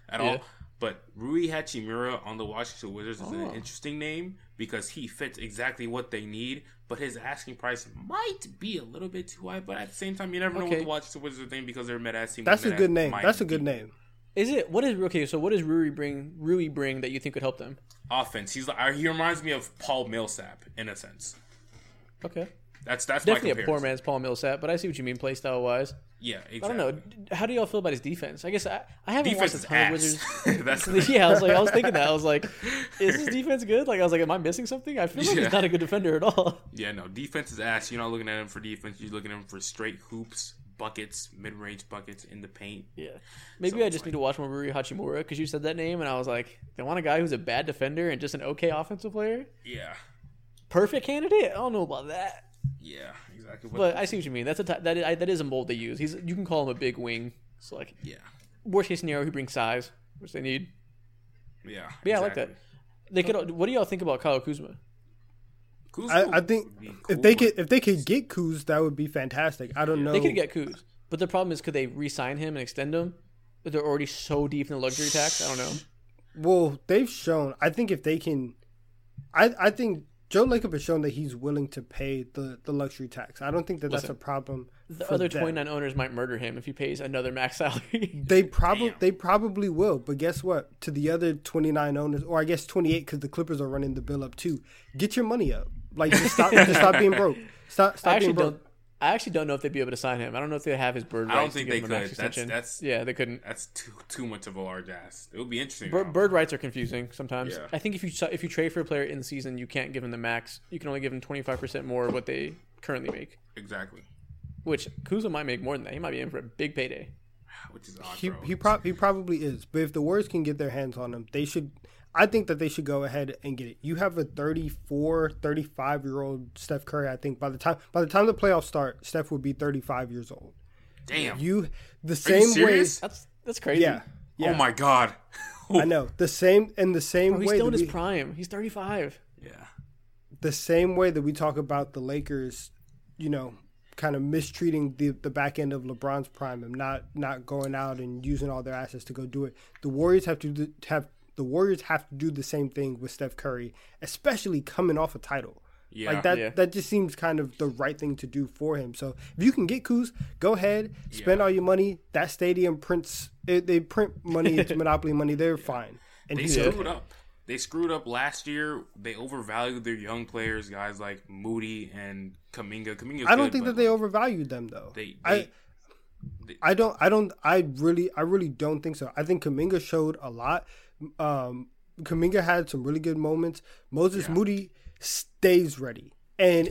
at all. But Rui Hachimura on the Washington Wizards is an interesting name because he fits exactly what they need. But his asking price might be a little bit too high. But at the same time, you never know what the Washington Wizards think because they're mid-ass team. That's a good name. That's a good name. Is it? What is okay? So what does Rui bring that you think could help them? Offense. He reminds me of Paul Millsap in a sense. Okay. That's definitely a poor man's Paul Millsap, but I see what you mean play style wise. Yeah, exactly. I don't know. How do y'all feel about his defense? I guess I haven't defense watched a ton of Wizards. I was thinking that. I was like, is his defense good? Like, I was like, am I missing something? I feel like he's not a good defender at all. Yeah, no, defense is ass. You're not looking at him for defense. You're looking at him for straight hoops, buckets, mid-range buckets in the paint. Yeah, maybe so I just need to watch more Rui Hachimura because you said that name, and I was like, they want a guy who's a bad defender and just an okay offensive player. Yeah, perfect candidate. I don't know about that. Yeah, exactly. But I see what you mean. That's a that is a mold they use. You can call him a big wing. So like, yeah. Worst case scenario, he brings size, which they need. Yeah, but yeah, exactly. I like that. They could. What do y'all think about Kyle Kuzma? I think cool, if they could get Kuz, that would be fantastic. I don't know. They could get Kuz, but the problem is, could they re-sign him and extend him? But they're already so deep in the luxury tax. I don't know. Well, they've shown. I think if they can, I think Joe Lacob has shown that he's willing to pay the luxury tax. I don't think that that's a problem. The other 29 owners might murder him if he pays another max salary. They probably will. But guess what? To the other 29 owners, or I guess 28, because the Clippers are running the bill up too. Get your money up. Like just stop being broke. Stop being broke. I actually don't know if they'd be able to sign him. I don't know if they have his bird rights. I don't think they could. Yeah, they couldn't. That's too much of a large ass. It would be interesting. Bird rights are confusing sometimes. Yeah. I think if you trade for a player in season, you can't give him the max. You can only give him 25% more of what they currently make. Exactly. Which Kuzma might make more than that. He might be in for a big payday. Which is odd. He probably is. But if the Warriors can get their hands on him, they should. I think that they should go ahead and get it. You have a 34, 35-year-old Steph Curry. I think by the time the playoffs start, Steph would be 35 years old. Damn. Are you serious? That's crazy. Yeah. Oh my God. I know. The same way. He's still in his prime. He's 35. Yeah. The same way that we talk about the Lakers, you know, kind of mistreating the back end of LeBron's prime and not going out and using all their assets to go do it. The Warriors have to do the same thing with Steph Curry, especially coming off a title. Yeah, like that. Yeah. That just seems kind of the right thing to do for him. So if you can get Kuz, go ahead, spend all your money. That stadium prints. They print money. It's monopoly money. They're fine. And they screwed up. They screwed up last year. They overvalued their young players, guys like Moody and Kuminga. I don't think that they overvalued them though. I really don't think so. I think Kuminga showed a lot. Kuminga had some really good moments. Moses Moody stays ready, and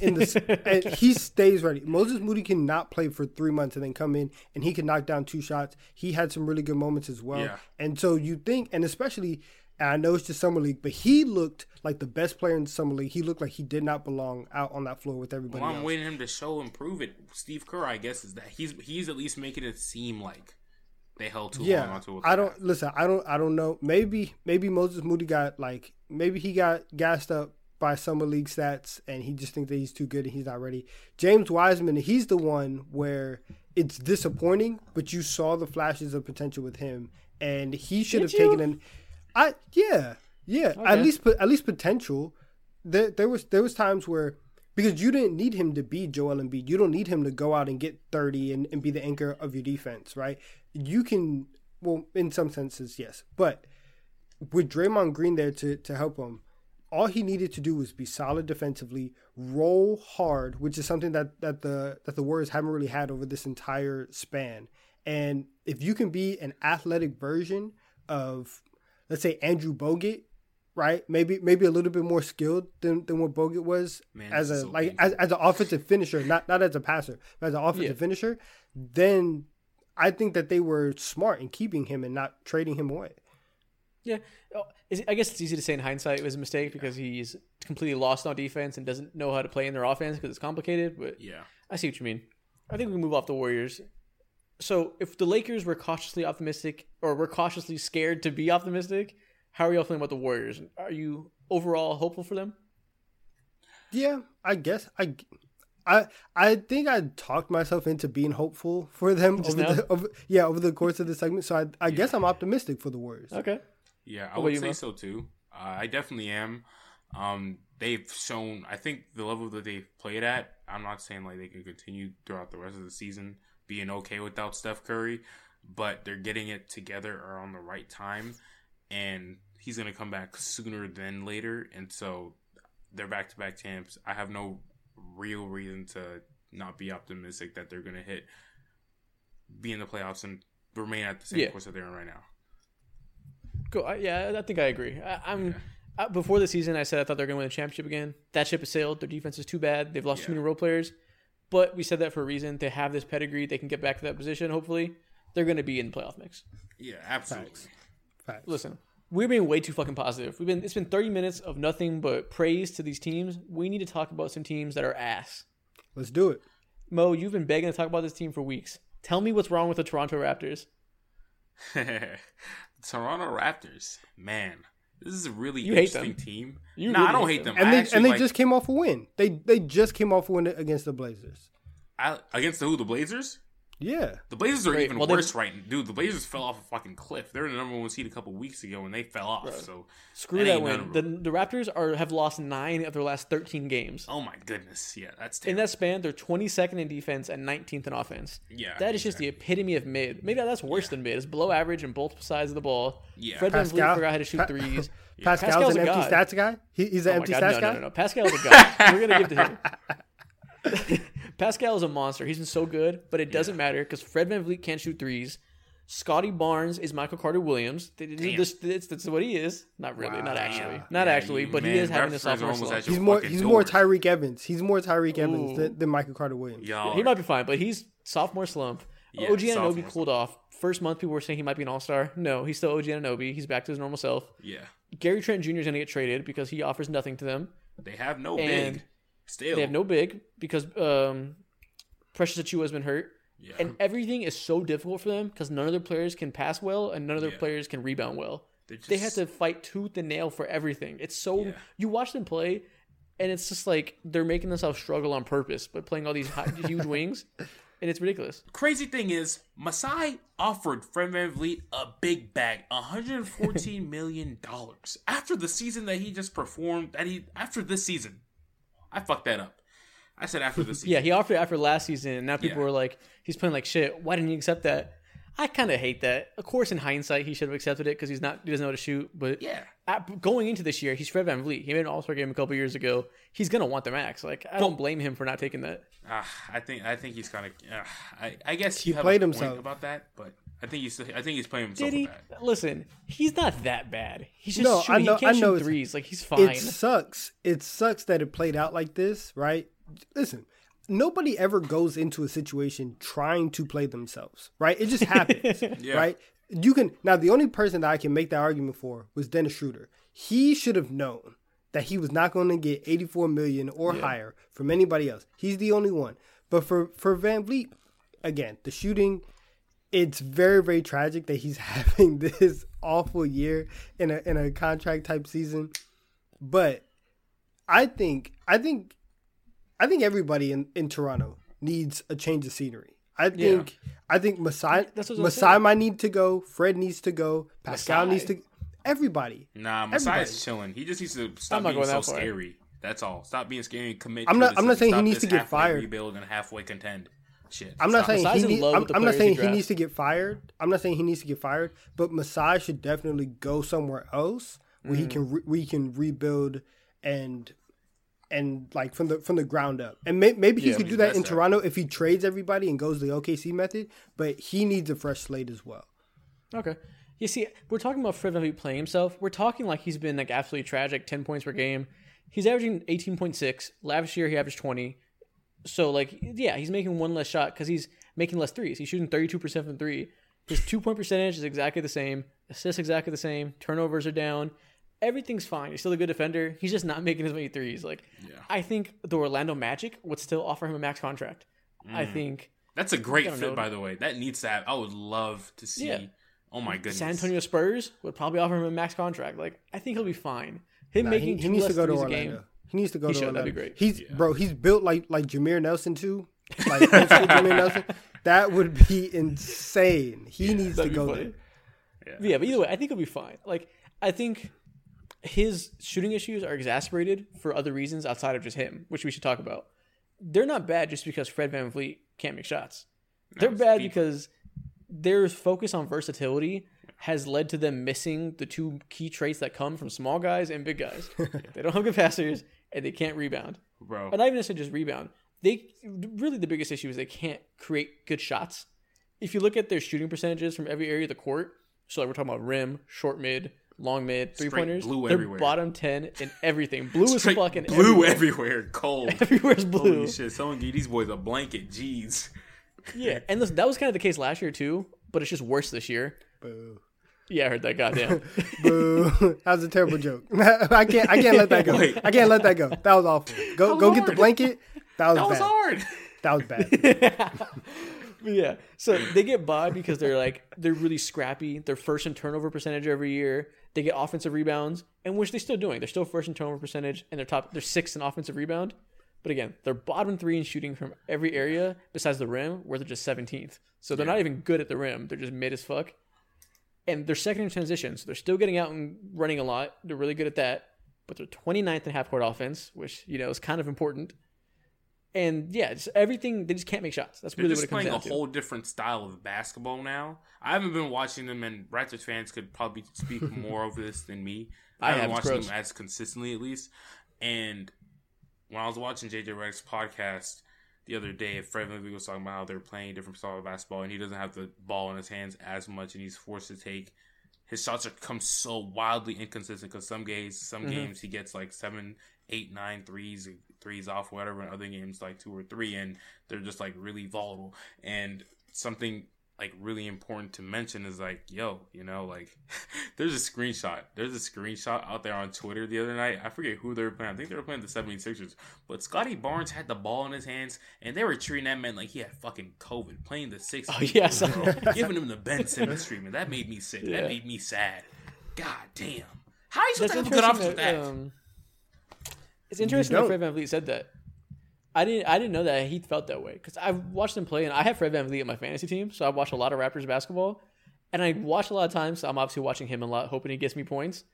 he stays ready. Moses Moody cannot play for 3 months and then come in and he can knock down two shots. He had some really good moments as well. Yeah. And so you think, and especially, and I know it's just summer league, but he looked like the best player in summer league. He looked like he did not belong out on that floor with everybody. Well, I'm waiting him to show and prove it. Steve Kerr, I guess, is that he's at least making it seem like they held too long onto it. I don't know. Maybe Moses Moody got gassed up by summer league stats and he just thinks that he's too good and he's not ready. James Wiseman, he's the one where it's disappointing, but you saw the flashes of potential with him and he should have taken an okay. at least potential. There was times where, because you didn't need him to be Joel Embiid. You don't need him to go out and get 30 and be the anchor of your defense, right? You can, well, in some senses, yes. But with Draymond Green there to help him, all he needed to do was be solid defensively, roll hard, which is something that the Warriors haven't really had over this entire span. And if you can be an athletic version of, let's say, Andrew Bogut, right? Maybe a little bit more skilled than what Bogut was as an offensive finisher, not as a passer, but as an offensive finisher. Then I think that they were smart in keeping him and not trading him away. Yeah, I guess it's easy to say in hindsight it was a mistake because he's completely lost on defense and doesn't know how to play in their offense because it's complicated. But yeah, I see what you mean. I think we can move off the Warriors. So if the Lakers were cautiously optimistic, or were cautiously scared to be optimistic, how are y'all feeling about the Warriors? Are you overall hopeful for them? Yeah, I guess I think I talked myself into being hopeful for them over the course of the segment. So I guess I'm optimistic for the Warriors. Okay. Yeah, I would say so too. I definitely am. They've shown, I think, the level that they've played at. I'm not saying like they can continue throughout the rest of the season being okay without Steph Curry, but they're getting it together or on the right time. And he's going to come back sooner than later. And so they're back-to-back champs. I have no real reason to not be optimistic that they're going to hit, be in the playoffs and remain at the same course that they're in right now. Cool. Yeah, I think I agree. Before the season, I said I thought they were going to win the championship again. That ship has sailed. Their defense is too bad. They've lost too many role players. But we said that for a reason. They have this pedigree. They can get back to that position, hopefully. They're going to be in the playoff mix. Yeah, absolutely. Facts. Listen, we've been way too fucking positive. It's been 30 minutes of nothing but praise to these teams. We need to talk about some teams that are ass. Let's do it. Mo, you've been begging to talk about this team for weeks. Tell me what's wrong with the Toronto Raptors. Toronto Raptors, man. This is a really interesting team. I don't hate them. And they just came off a win. They just came off a win against the Blazers. Against who? The Blazers? Yeah. The Blazers are even worse right now. Dude, the Blazers fell off a fucking cliff. They were in the number one seed a couple weeks ago, and they fell off. Bro. So screw that win. The Raptors have lost 9 of their last 13 games. Oh, my goodness. Yeah, that's terrible. In that span, they're 22nd in defense and 19th in offense. Yeah. That is just the epitome of mid. Maybe that's worse than mid. It's below average on both sides of the ball. Yeah. Fred VanVleet forgot how to shoot threes. Yeah. Pascal's an empty stats guy? He's an empty stats guy? No. Pascal's a god. We're going to give it to him. Pascal is a monster. He's been so good, but it doesn't matter because Fred VanVleet can't shoot threes. Scotty Barnes is Michael Carter-Williams. That's what he is. Not really. Wow. Not actually. But he is having a sophomore slump. He's more Tyreek Evans. He's more Tyreek Evans than Michael Carter-Williams. Yeah, he might be fine, but he's sophomore slump. Yeah, OG Anunoby cooled off. First month, people were saying he might be an all-star. No, he's still OG Anunoby. He's back to his normal self. Yeah. Gary Trent Jr. is going to get traded because he offers nothing to them. They have no big. Still. They have no big because Precious Achiuwa has been hurt. Yeah. And everything is so difficult for them because none of their players can pass well and none of their players can rebound well. They have to fight tooth and nail for everything. It's so... Yeah. You watch them play and it's just like they're making themselves struggle on purpose by playing all these huge wings and it's ridiculous. Crazy thing is, Masai offered Fred VanVleet a big bag, $114 million after the season that he just performed. After this season. I fucked that up. I said after the season. Yeah, he offered it after last season, and now people were like, he's playing like shit. Why didn't he accept that? I kind of hate that. Of course, in hindsight, he should have accepted it because he doesn't know how to shoot. But going into this year, he's Fred VanVleet. He made an All-Star game a couple years ago. He's going to want the max. Like, I don't blame him for not taking that. I think he's kind of I guess he played himself about that, but I think he's playing himself bad. Listen, he's not that bad. He's just he can't shoot threes. Like, he's fine. It sucks. It sucks that it played out like this, right? Listen, nobody ever goes into a situation trying to play themselves, right? It just happens, right? The only person that I can make that argument for was Dennis Schroeder. He should have known that he was not going to get $84 million or higher from anybody else. He's the only one. But for VanVleet, again, the shooting... It's very, very tragic that he's having this awful year in a contract type season, but I think everybody in Toronto needs a change of scenery. I think Masai might need to go. Fred needs to go. Pascal needs to. Everybody. Nah, Masai is chilling. He just needs to stop being so scary. That's all. Stop being scary and commit. I'm not saying he needs to get fired. Rebuild and halfway contend. Shit. I'm not saying he needs to get fired, but Masai should definitely go somewhere else where he can rebuild and like from the ground up. And maybe he could do that in Toronto if he trades everybody and goes the OKC method. But he needs a fresh slate as well. Okay, you see, we're talking about Fred VanVleet playing himself. We're talking like he's been like absolutely tragic. 10 points per game. He's averaging 18.6. Last year he averaged 20. So, like, yeah, he's making one less shot because he's making less threes. He's shooting 32% from three. His 2-point percentage is exactly the same. Assists exactly the same. Turnovers are down. Everything's fine. He's still a good defender. He's just not making as many threes. Like, I think the Orlando Magic would still offer him a max contract. I think that's a great fit, by the way. That needs to happen. I would love to see. Yeah. Oh my goodness, San Antonio Spurs would probably offer him a max contract. Like, I think he'll be fine. He needs to go to Orlando. He needs to go to Orlando. That'd be great. He's built like Jameer Nelson too. Like Jameer Nelson. That would be insane. He needs to go there. Yeah, but either way, I think he'll be fine. Like, I think his shooting issues are exacerbated for other reasons outside of just him, which we should talk about. They're not bad just because Fred VanVleet can't make shots. They're bad because their focus on versatility has led to them missing the two key traits that come from small guys and big guys. They don't have good passers, and they can't rebound. bro. And not even necessarily just rebound. They really, the biggest issue is they can't create good shots. If you look at their shooting percentages from every area of the court, so like we're talking about rim, short mid, long mid, three-pointers. Blue they're everywhere. Bottom 10 in everything. Blue is fucking blue everywhere. Cold. Everywhere's blue. Holy shit, someone give these boys a blanket. Jeez. Yeah, and listen, that was kind of the case last year too, but it's just worse this year. Boo. Yeah, I heard that. Goddamn. Boo. That was a terrible joke. I can't let that go. Wait. I can't let that go. That was awful. Go get the blanket. That was hard. That was bad. Yeah. So they get by because they're really scrappy. They're first in turnover percentage every year. They get offensive rebounds, and which they're still doing. They're still first in turnover percentage, and they're sixth in offensive rebound. But again, they're bottom three in shooting from every area besides the rim, where they're just 17th. So they're not even good at the rim. They're just mid as fuck. And they're second in transition, so they're still getting out and running a lot. They're really good at that. But they're 29th in half-court offense, which, you know, is kind of important. And yeah, just everything, they just can't make shots. That's really what it comes down to. They're just playing a whole different style of basketball now. I haven't been watching them, and Raptors fans could probably speak more over this than me. I haven't watched them as consistently, at least. And when I was watching JJ Redick's podcast the other day, Fred VanVleet was talking about how they're playing different style of basketball, and he doesn't have the ball in his hands as much, and he's forced to take. His shots are come so wildly inconsistent because some games he gets like 7, 8, 9 threes off, whatever, and other games like 2 or 3, and they're just like really volatile. And something like really important to mention is like, yo, you know, like there's a screenshot out there on Twitter the other night. I forget who they were playing. I think they were playing the 76ers, but Scotty Barnes had the ball in his hands and they were treating that man like he had fucking COVID, playing the 6th. Oh yeah, giving him the Ben Simmons treatment. That made me sick. Yeah. That made me sad. God damn. How are you supposed to have a good option with that? It's interesting that Fred VanVleet said that. I didn't know that he felt that way, because I've watched him play, and I have Fred VanVleet on my fantasy team, so I watch a lot of Raptors basketball, and I watch a lot of times. So I'm obviously watching him a lot, hoping he gets me points.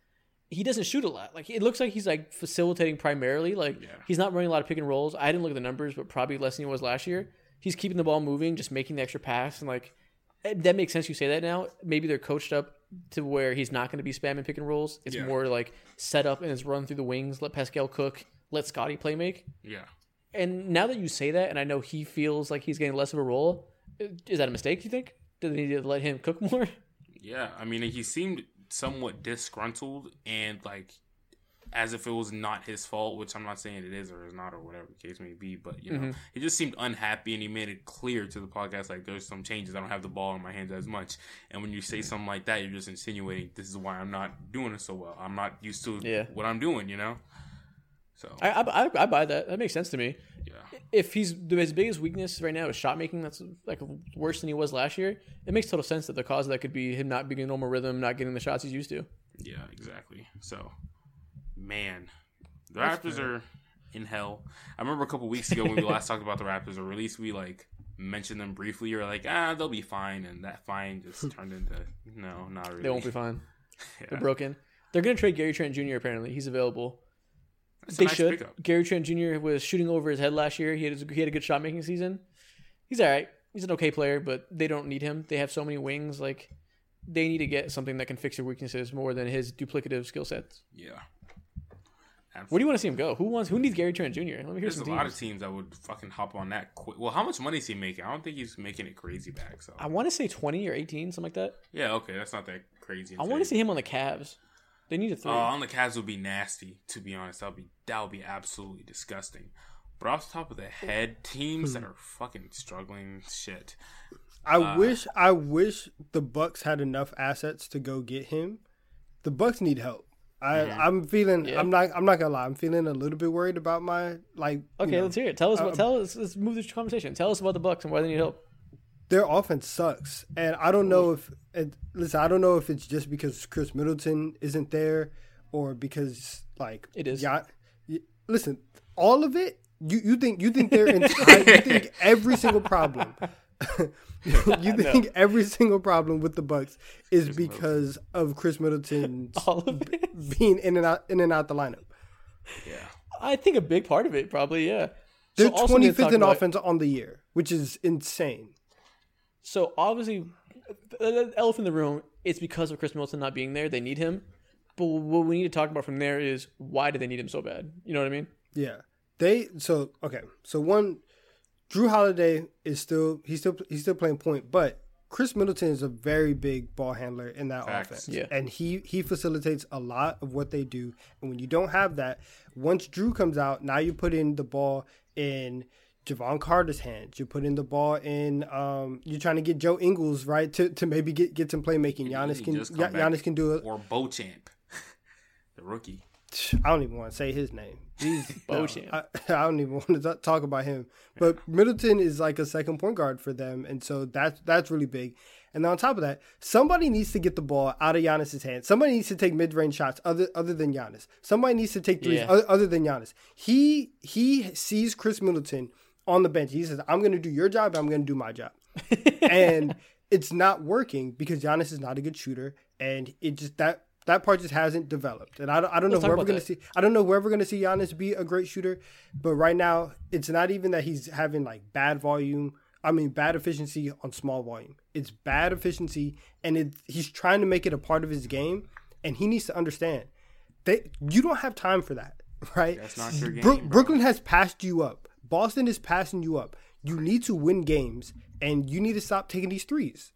He doesn't shoot a lot. Like, it looks like he's like facilitating primarily. Like he's not running a lot of pick and rolls. I didn't look at the numbers, but probably less than he was last year. He's keeping the ball moving, just making the extra pass, and like that makes sense. You say that now. Maybe they're coached up to where he's not going to be spamming pick and rolls. It's more like set up and it's run through the wings. Let Pascal cook. Let Scotty play make. Yeah. And now that you say that, and I know he feels like he's getting less of a role, is that a mistake, you think? Do they need to let him cook more? Yeah, I mean, he seemed somewhat disgruntled and, like, as if it was not his fault, which I'm not saying it is or is not or whatever the case may be, but, you know, he just seemed unhappy, and he made it clear to the podcast, like, there's some changes. I don't have the ball in my hands as much. And when you say something like that, you're just insinuating, this is why I'm not doing it so well. I'm not used to what I'm doing, you know? So I buy that. That makes sense to me. Yeah. If his biggest weakness right now is shot making, that's like worse than he was last year. It makes total sense that the cause of that could be him not being in a normal rhythm, not getting the shots he's used to. Yeah, exactly. So, man, the Raptors are in hell. I remember a couple weeks ago when we last talked about the Raptors, or at least we like mentioned them briefly. You're like, they'll be fine, and that fine just turned into no, not really. They won't be fine. They're broken. They're gonna trade Gary Trent Jr. Apparently, he's available. That's they nice should. Pickup. Gary Trent Jr. was shooting over his head last year. He had a good shot making season. He's all right. He's an okay player, but they don't need him. They have so many wings. Like, they need to get something that can fix their weaknesses more than his duplicative skill sets. Yeah. Absolutely. Where do you want to see him go? Who needs Gary Trent Jr.? Let me hear There's some teams. A lot of teams that would fucking hop on that quick. Well, how much money is he making? I don't think he's making it crazy back. So I want to say 20 or 18, something like that. Yeah, okay. That's not that crazy. I want to see him on the Cavs. They need a 3. On the Cavs would be nasty, to be honest. That would be absolutely disgusting. But off the top of the head, teams that are fucking struggling, shit. I wish the Bucks had enough assets to go get him. The Bucks need help. I'm not gonna lie, I'm feeling a little bit worried about my let's hear it. Let's move this conversation. Tell us about the Bucks and why they need help. Their offense sucks, and I don't know if it's just because Khris Middleton isn't there, or because it is. Yeah, listen, all of it. You think they're in? You think every single problem. Every single problem with the Bucks is because of Khris Middleton being in and out the lineup. Yeah, I think a big part of it probably. Yeah, they're 25th in offense on the year, which is insane. So, obviously, the elephant in the room, it's because of Khris Middleton not being there. They need him. But what we need to talk about from there is, why do they need him so bad? You know what I mean? Yeah. So Drew Holiday is still playing point, but Khris Middleton is a very big ball handler in that offense. Yeah. And he facilitates a lot of what they do. And when you don't have that, once Drew comes out, now you put in the ball in Javon Carter's hands. You put in the ball in you're trying to get Joe Ingles, right, to maybe get some playmaking. Giannis can do it. Or Beauchamp, the rookie. I don't even want to say his name. Beauchamp. I don't even want to talk about him. But Middleton is like a second point guard for them, and so that's really big. And on top of that, somebody needs to get the ball out of Giannis's hands. Somebody needs to take mid-range shots other than Giannis. Somebody needs to take threes other than Giannis. He sees Khris Middleton on the bench. He says, I'm going to do your job, I'm going to do my job. And it's not working because Giannis is not a good shooter, and it just that part just hasn't developed. And I don't know where we're going to see Giannis be a great shooter, but right now it's not even that he's having bad efficiency on small volume. It's bad efficiency, and he's trying to make it a part of his game, and he needs to understand that you don't have time for that, right? That's not your game. Brooklyn has passed you up. Boston is passing you up. You need to win games, and you need to stop taking these threes.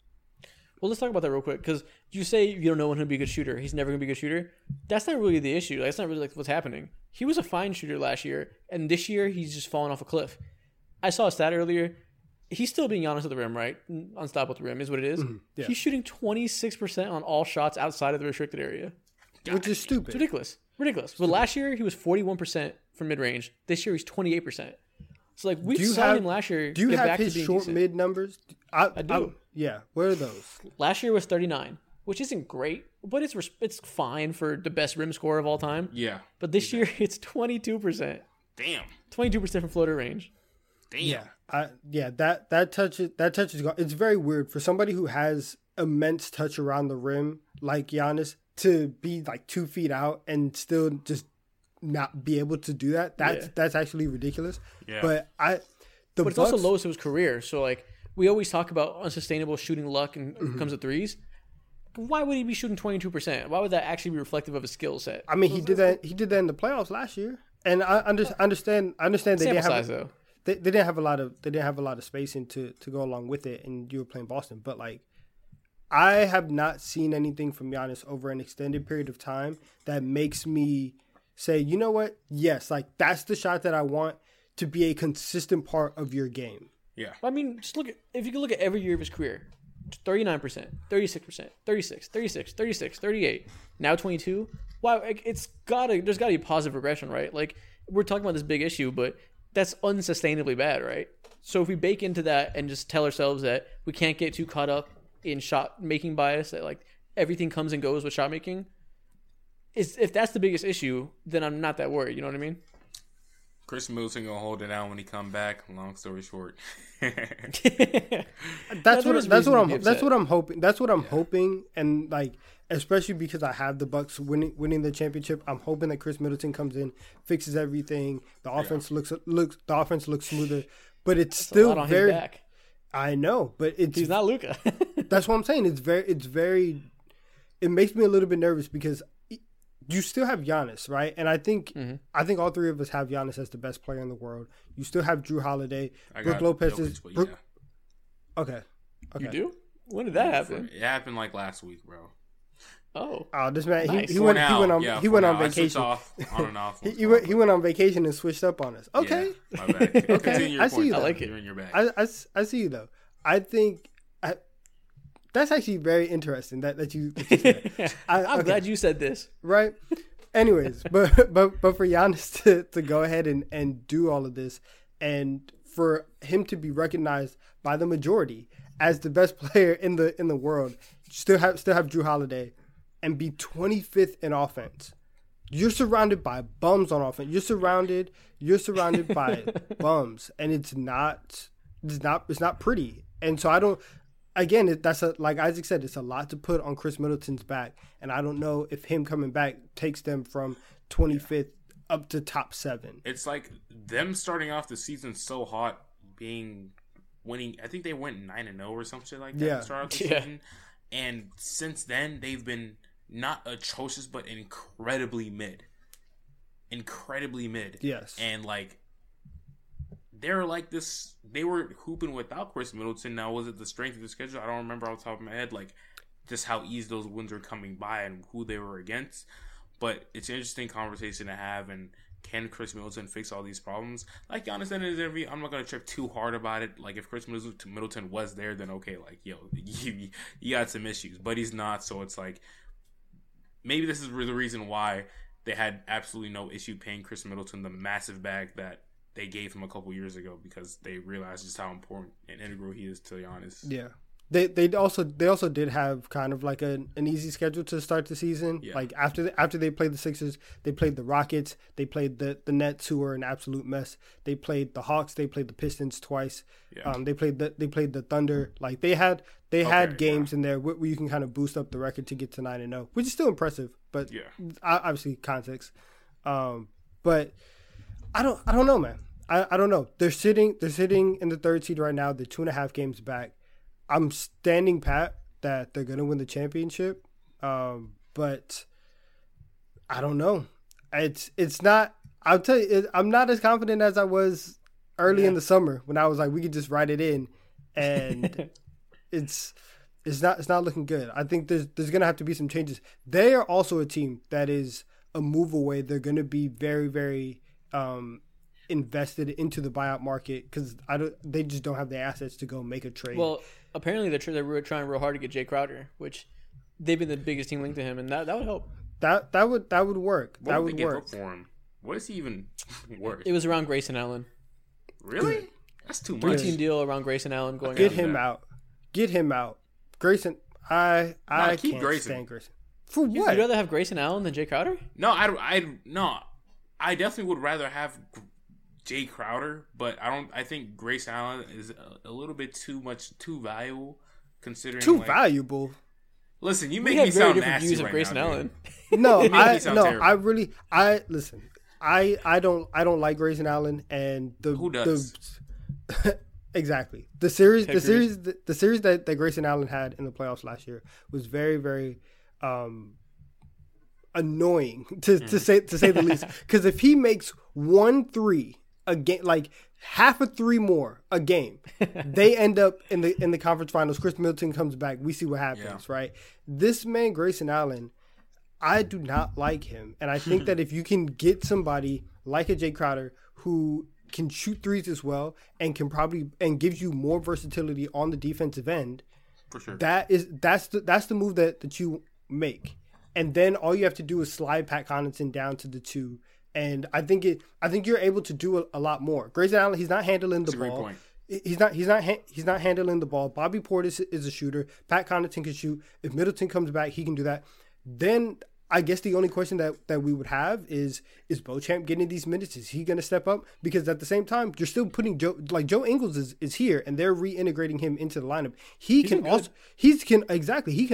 Well, let's talk about that real quick, because you say you don't know when he'll be a good shooter. He's never going to be a good shooter. That's not really the issue. That's not really what's happening. He was a fine shooter last year, and this year he's just fallen off a cliff. I saw a stat earlier. He's still being honest at the rim, right? Unstoppable at the rim is what it is. Mm-hmm. Yeah. He's shooting 26% on all shots outside of the restricted area. God. Which is stupid. It's ridiculous. Stupid. But last year he was 41% from mid-range. This year he's 28%. So, like, we saw him last year. Do you have his short mid numbers? I do. Yeah, where are those? Last year was 39, which isn't great, but it's fine for the best rim scorer of all time. Yeah. But this year it's 22%. Damn. 22% from floater range. Damn. Yeah. That touch is gone. It's very weird for somebody who has immense touch around the rim like Giannis to be like 2 feet out and still just not be able to do that. That's actually ridiculous. Yeah. But it's also lowest of his career. So, like, we always talk about unsustainable shooting luck and mm-hmm. comes at threes. Why would he be shooting 22%? Why would that actually be reflective of his skill set? I mean, he did that in the playoffs last year. And I understand they didn't have a lot of spacing to go along with it, and you were playing Boston. But, like, I have not seen anything from Giannis over an extended period of time that makes me say, you know what? Yes, like, that's the shot that I want to be a consistent part of your game. Yeah. I mean, just look at every year of his career, 39%, 36%, 36, 38, now 22. Wow, there's gotta be positive regression, right? Like, we're talking about this big issue, but that's unsustainably bad, right? So if we bake into that and just tell ourselves that we can't get too caught up in shot making bias, that, like, everything comes and goes with shot making. If that's the biggest issue, then I'm not that worried. You know what I mean? Khris Middleton gonna hold it down when he come back. Long story short, that's what I'm hoping. That's what I'm hoping, and, like, especially because I have the Bucks winning the championship. I'm hoping that Khris Middleton comes in, fixes everything. The offense looks smoother, but it's that's still a lot on very. His back. I know, but he's not Luka. That's what I'm saying. It's very. It makes me a little bit nervous because you still have Giannis, right? And I think all three of us have Giannis as the best player in the world. You still have Drew Holiday. Brook Lopez is... Okay. You do? When did that happen? It happened like last week, bro. Oh, this man, nice. He went on vacation. Off, on and off. he went on vacation and switched up on us. Okay. Yeah, my bad. Okay. I see you, though. I like it. You're in your bag. I see you, though. I think... That's actually very interesting that you said. I'm glad you said this. Right? Anyways, but for Giannis to go ahead and do all of this, and for him to be recognized by the majority as the best player in the world, still have Drew Holiday, and be 25th in offense. You're surrounded by bums on offense. You're surrounded by bums, and it's not pretty. And so I don't. Again, like Isaac said, it's a lot to put on Khris Middleton's back, and I don't know if him coming back takes them from 25th up to top 7. It's like them starting off the season so hot, winning. I think they went 9-0 or some shit like that to start off the season, and since then they've been not atrocious but incredibly mid. Yes, and, like, they're like this. They were hooping without Khris Middleton. Now, was it the strength of the schedule? I don't remember off the top of my head, like just how easy those wins were coming by and who they were against. But it's an interesting conversation to have. And can Khris Middleton fix all these problems? Like Giannis said in his interview, I'm not going to trip too hard about it. Like, if Khris Middleton was there, then okay, like, yo, you got some issues. But he's not, so it's like, maybe this is the reason why they had absolutely no issue paying Khris Middleton the massive bag that they gave him a couple years ago, because they realized just how important and integral he is to Giannis. Yeah. They also did have kind of like an easy schedule to start the season. Yeah. Like after they played the Sixers, they played the Rockets, they played the Nets, who were an absolute mess. They played the Hawks, they played the Pistons twice. Yeah. They played the Thunder. Like they had games in there where you can kind of boost up the record to get to 9-0, which is still impressive, but yeah, obviously context. But I don't know, man. I don't know. They're sitting in the third seed right now. They're 2.5 games back. I'm standing pat that they're going to win the championship, but I don't know. It's not – I'll tell you, I'm not as confident as I was early in the summer when I was like, we could just write it in, and it's not looking good. I think there's going to have to be some changes. They are also a team that is a move away. They're going to be very, very invested into the buyout market because they just don't have the assets to go make a trade. Well, apparently they're trying real hard to get Jay Crowder, which they've been the biggest team linked to him, and that would help. That would work. What that would they work give up for him? What is he even worth? It was around Grayson Allen. Really? That's too much. 3-team deal around Grayson Allen going. Get him out. Grayson, I can't stand Grayson. For what? You'd rather have Grayson Allen than Jay Crowder? No, I definitely would rather have Jay Crowder, but I think Grayson Allen is a little bit too valuable, considering valuable. Listen, you make me sound nasty views right of Grayson now, Allen. No, terrible. I don't like Grayson Allen, and who does? Exactly. The series that Grayson Allen had in the playoffs last year was very, very annoying to say the least, because if he makes 1 3 a game, like half a three more a game, they end up in the conference finals. Khris Middleton comes back. We see what happens, right? This man, Grayson Allen, I do not like him. And I think that if you can get somebody like a Jay Crowder who can shoot threes as well and can probably and gives you more versatility on the defensive end, for sure, that's the move that you make. And then all you have to do is slide Pat Connaughton down to the two. And I think you're able to do a lot more. Grayson Allen, he's not handling the ball. Point. He's not handling the ball. Bobby Portis is a shooter. Pat Connaughton can shoot. If Middleton comes back, he can do that. Then I guess the only question that we would have is Beauchamp getting these minutes? Is he going to step up? Because at the same time, you're still putting Joe Ingles is here, and they're reintegrating him into the lineup. He can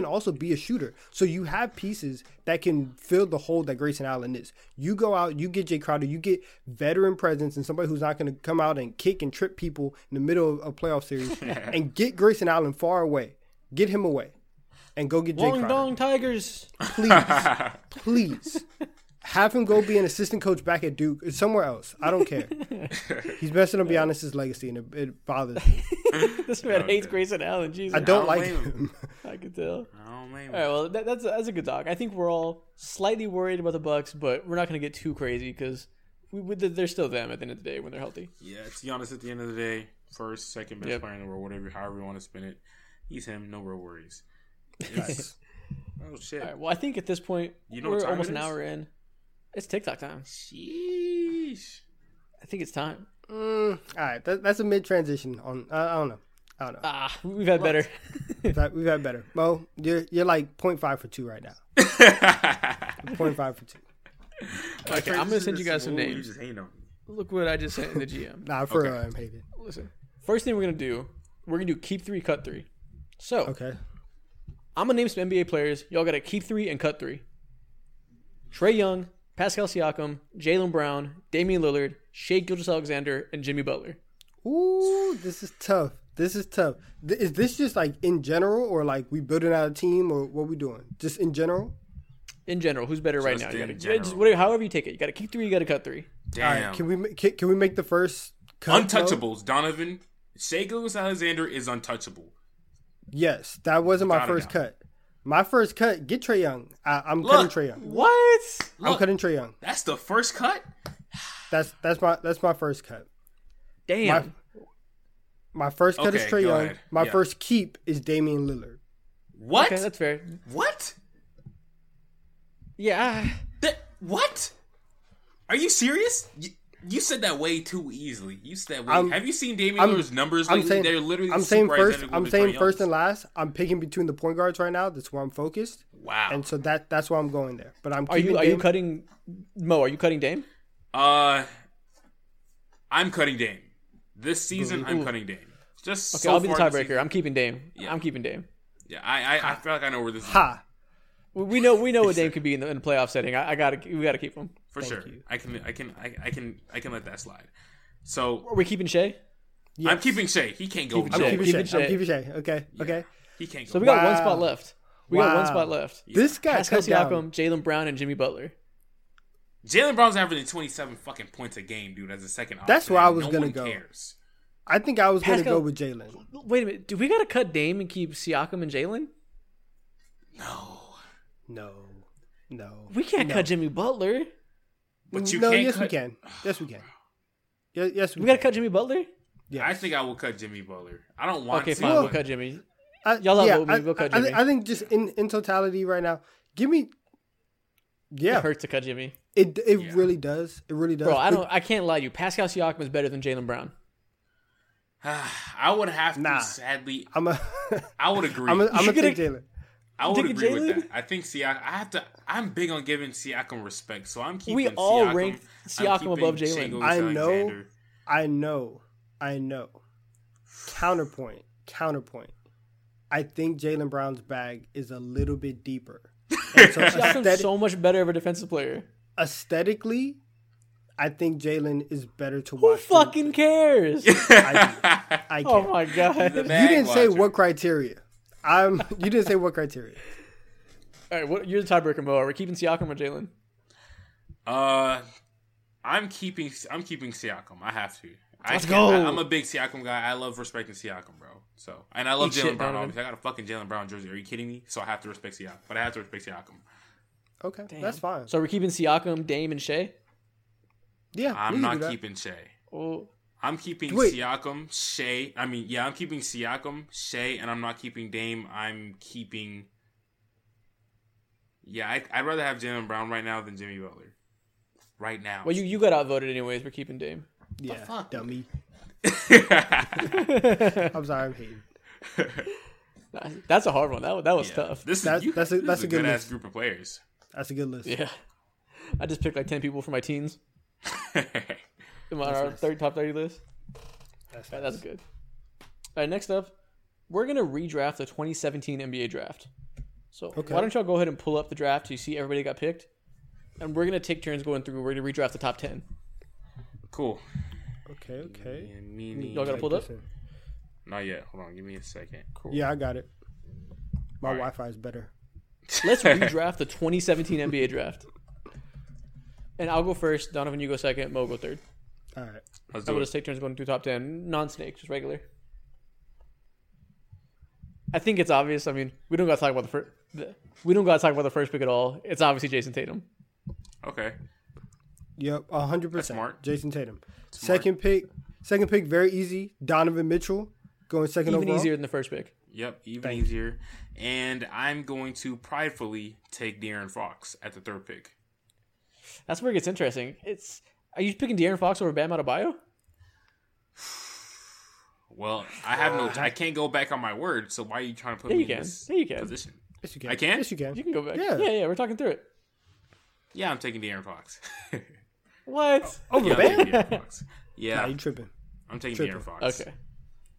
also be a shooter. So you have pieces that can fill the hole that Grayson Allen is. You go out, you get Jay Crowder, you get veteran presence and somebody who's not going to come out and kick and trip people in the middle of a playoff series, and get Grayson Allen far away. Get him away. And go get Jay Crowder. Long Dong Tigers. Please. Have him go be an assistant coach back at Duke. It's somewhere else. I don't care. He's messing up Giannis' legacy, and it bothers me. This man hates Grayson Allen. Jesus. I don't like him. I can tell. I don't blame him. All right, well, that's a good talk. I think we're all slightly worried about the Bucks, but we're not going to get too crazy because they're still them at the end of the day when they're healthy. Yeah, it's Giannis at the end of the day. First, second best player in the world, whatever, however you want to spin it. He's him. No real worries. Yes. Oh shit! All right, well, I think at this point we're almost an hour in. It's TikTok time. Sheesh! I think it's time. All right, that's a mid transition. On I don't know. Ah, we've had better. we've had better. Mo, you're like 0.5 for two right now. 0.5 for two. Okay, I'm gonna send you guys some names. You just hate on me. Look what I just sent in the GM. Nah, for real, I'm hated. Listen, first thing we're gonna do keep three, cut three. So okay. I'm going to name some NBA players. Y'all got to keep three and cut three. Trae Young, Pascal Siakam, Jaylen Brown, Damian Lillard, Shai Gilgeous-Alexander, and Jimmy Butler. Ooh, this is tough. Is this just like in general, or like we building out a team, or what we doing? Just in general? In general. Who's better right now? You gotta, however you take it. You got to keep three, you got to cut three. Damn. All right, can we make the first Untouchables. Donovan, Shai Gilgeous-Alexander is untouchable. Yes, that wasn't my first cut. My first cut, get Trae Young. I'm cutting Trae Young. What? I'm cutting Trae Young. That's the first cut? That's my first cut. Damn. My first cut is Trae Young. Ahead. My first keep is Damian Lillard. What? Okay, that's fair. What? Yeah. What? Are you serious? You said that way too easily. You said that way. Have you seen Damian Lillard's numbers lately? They're literally I'm saying first and last. I'm picking between the point guards right now. That's where I'm focused. Wow. And so that's why I'm going there. But I'm Are you cutting Dame? I'm cutting Dame. This season I'm cutting Dame. Just okay, so I'll be the tiebreaker. I'm keeping Dame. Yeah. I'm keeping Dame. Yeah, I feel like I know where this is. Ha. We know what Dame could be in the playoff setting. We gotta keep him. For Thank sure. You. I can let that slide. So are we keeping Shai? Yes. I'm keeping Shai. He can't go. I'm keeping Shai. Okay. Yeah. Okay. He can't go. So we got one spot left. Yeah. This guy Pascal Siakam, Jaylen Brown, and Jimmy Butler. Jaylen Brown's averaging 27 fucking points a game, dude, as a second option. That's where I was going to go. Cares. I think I was going to go with Jaylen. Wait a minute. Do we got to cut Dame and keep Siakam and Jaylen? No. We can't cut Jimmy Butler. But you can't cut... Yes, we can. We got to cut Jimmy Butler? Yeah, I think I will cut Jimmy Butler. I don't want to. Okay, fine. We'll cut Jimmy. We'll cut Jimmy. I think just in totality right now, give me... Yeah. It hurts to cut Jimmy. It really does. It really does. Bro, I can't lie to you. Pascal Siakam is better than Jaylen Brown. I would have to sadly. I would agree. I'm gonna take Jaylen. I would agree with that. I think Siakam. I'm big on giving Siakam respect, so I'm keeping. We all rank Siakam above Jaylen. I know. Counterpoint. I think Jaylen Brown's bag is a little bit deeper. Siakam's so much better of a defensive player. Aesthetically, I think Jaylen is better to watch. Who fucking cares? I do. Oh my god! You didn't say what criteria. You didn't say what criteria. All right, you're the tiebreaker, Mo. Are we keeping Siakam or Jaylen? I'm keeping Siakam. I have to. Let's go. I'm a big Siakam guy. I love respecting Siakam, bro. So, and I love Jaylen Brown. Obviously, I got a fucking Jaylen Brown jersey. Are you kidding me? So I have to respect Siakam. But I have to respect Siakam. Okay, that's fine. So we're keeping Siakam, Dame, and Shai. Yeah, I'm not keeping Shai. Oh. I'm keeping Siakam, Shai. I'm keeping Siakam, Shai, and I'm not keeping Dame. I'm keeping. Yeah, I'd rather have Jaylen Brown right now than Jimmy Butler. Right now. Well, you got outvoted anyways. We're keeping Dame. Yeah, fuck? Dummy. I'm sorry, I'm hating. That's a hard one. That was tough. That's a good list. Ass group of players. That's a good list. Yeah, I just picked like 10 people for my teens. Am I our top 30 list? That's good. All right, next up, we're gonna redraft the 2017 NBA draft. So why don't y'all go ahead and pull up the draft so you see everybody got picked, and we're gonna take turns going through. We're gonna redraft the top 10. Cool. Okay. Y'all got it pulled up? Not yet. Hold on. Give me a second. Cool. Yeah, I got it. My Wi-Fi is better. Let's redraft the 2017 NBA draft. And I'll go first. Donovan, you go second. Mo, go third. All right. Let's do it. We'll just take turns going through top 10. Non-snake, just regular. I think it's obvious. I mean, we don't got to talk about the first pick at all. It's obviously Jayson Tatum. Okay. Yep, 100%. Jayson Tatum. Second pick, very easy. Donovan Mitchell going second overall. Even easier than the first pick. Yep, easier. And I'm going to pridefully take De'Aaron Fox at the third pick. That's where it gets interesting. Are you picking De'Aaron Fox over Bam Adebayo? Well, I can't go back on my word. So why are you trying to put me in this position? Yes, you can. I can. Yes, you can. You can go back. Yeah. We're talking through it. Yeah, I'm taking De'aron Fox. What? Over Bam? Fox. Yeah. Nah, you tripping. I'm taking De'Aaron Fox.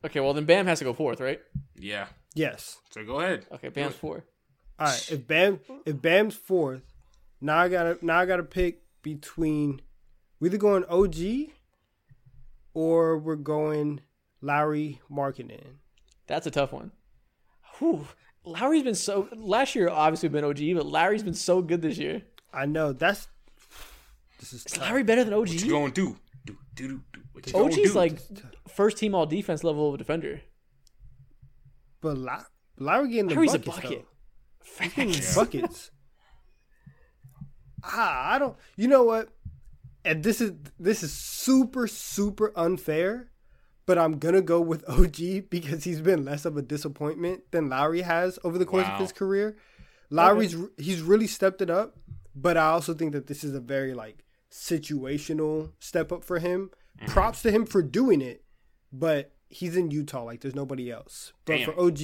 Okay, well, then Bam has to go fourth, right? Yeah. Yes. So go ahead. Okay, Bam's fourth. All right, if Bam's fourth, now I gotta pick between we're either going OG or we're going Lauri Markkanen. That's a tough one. Whew. Lowry's been last year obviously been OG, but Lowry's been so good this year. I know. Is Lauri better than OG? What you going to do? do, do, do, do. What you OG's do? Like first team all defense level of defender. But Lowry getting the Curry's buckets. A bucket. He's getting buckets. I don't. You know what? And this is super super unfair. But I'm going to go with OG because he's been less of a disappointment than Lowry has over the course of his career. He's really stepped it up, but I also think that this is a very like situational step up for him. Mm-hmm. Props to him for doing it, but he's in Utah. Like there's nobody else. But for OG,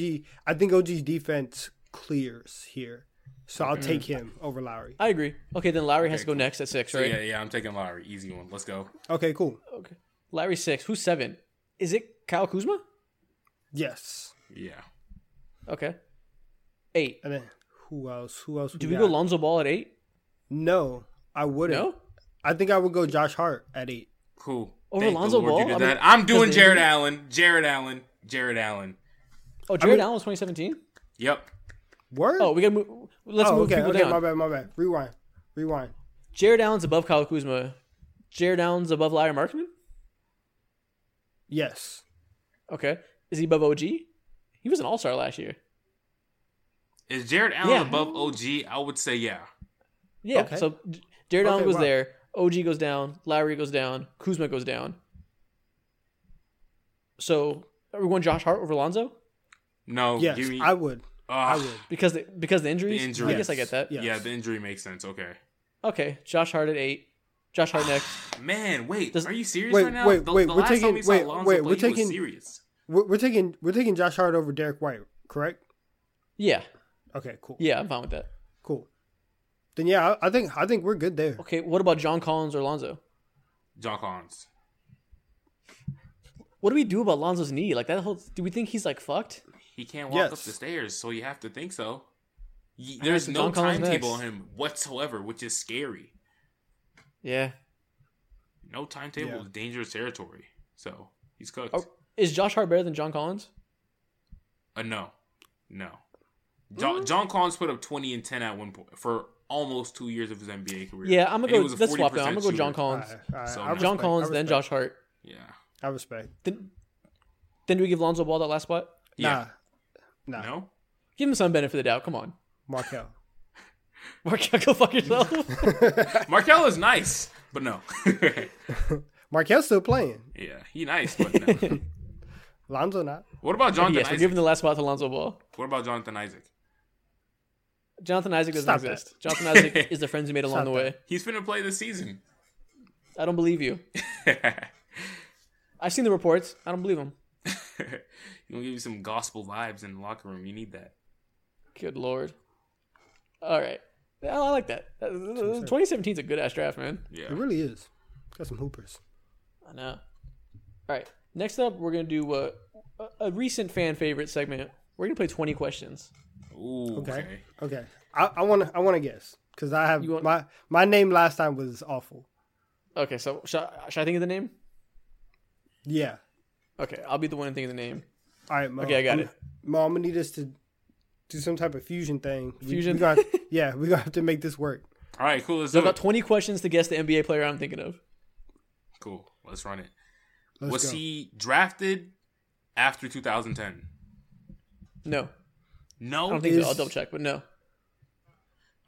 I think OG's defense clears here. So I'll take him over Lowry. I agree. Okay, then Lowry has to go next at 6, right? So yeah, I'm taking Lowry. Easy one. Let's go. Okay, cool. Okay. Lowry 6. Who's 7? Is it Kyle Kuzma? Yes. Yeah. Okay. 8. And then who else? Do we go Lonzo Ball at 8? No, I wouldn't. No? I think I would go Josh Hart at 8. Cool. Over Lonzo Ball? I'm doing Jared Allen. Oh, Allen was 2017? Yep. Word? Oh, we got to move. Let's move people down. My bad. Rewind. Jared Allen's above Kyle Kuzma. Jared Allen's above Larry Markman? Yes. Okay. Is he above OG? He was an all-star last year. Is Jared Allen above OG? I would say yeah. Yeah. Okay. So Jared Allen goes there. OG goes down. Lowry goes down. Kuzma goes down. So are we going Josh Hart over Lonzo? No. Yes, I would. Because the injuries? The injury. I guess I get that. Yes. Yeah, the injury makes sense. Okay. Josh Hart at 8. Josh Hart next. Man, wait. Are you serious right now? We're taking Josh Hart over Derek White, correct? Yeah. Okay, cool. Yeah, I'm fine with that. Cool. Then yeah, I think we're good there. Okay, what about John Collins or Lonzo? John Collins. What do we do about Lonzo's knee? Like do we think he's like fucked? He can't walk up the stairs, so you have to think so. There's no timetable on him whatsoever, which is scary. Yeah. No timetable is dangerous territory. So, he's cooked. Is Josh Hart better than John Collins? No. John Collins put up 20 and 10 at one point for almost 2 years of his NBA career. Yeah, I'm going to go. Let's swap down. I'm going to go John Collins. All right. So, John Collins, then Josh Hart. Yeah. I respect. Then do we give Lonzo Ball that last spot? Yeah. Nah. No? Give him some benefit of the doubt. Come on. Markel, go fuck yourself. Markel is nice, but no. Markel's still playing. Yeah, he nice, but no. Lonzo not. What about Jonathan Isaac? We're giving the last spot to Lonzo Ball. What about Jonathan Isaac? Jonathan Isaac doesn't exist. Jonathan Isaac is the friends he made along the way. He's finna play this season. I don't believe you. I've seen the reports. I don't believe him. He's gonna give you some gospel vibes in the locker room. You need that. Good Lord. All right. I like that. 2017 is a good-ass draft, man. Yeah. It really is. Got some hoopers. I know. All right. Next up, we're going to do a recent fan favorite segment. We're going to play 20 questions. Ooh. Okay. I want to guess because I have my name last time was awful. Okay. So should I think of the name? Yeah. Okay. I'll be the one to think of the name. All right, Mom. Okay, I got it. Mom, I'm going to need us to do some type of fusion thing. Fusion? We're going to have to make this work. All right, cool. Let's do it. I've got 20 questions to guess the NBA player I'm thinking of. Cool. Let's run it. Was he drafted after 2010? No. No? I don't think so. I'll double check, but no.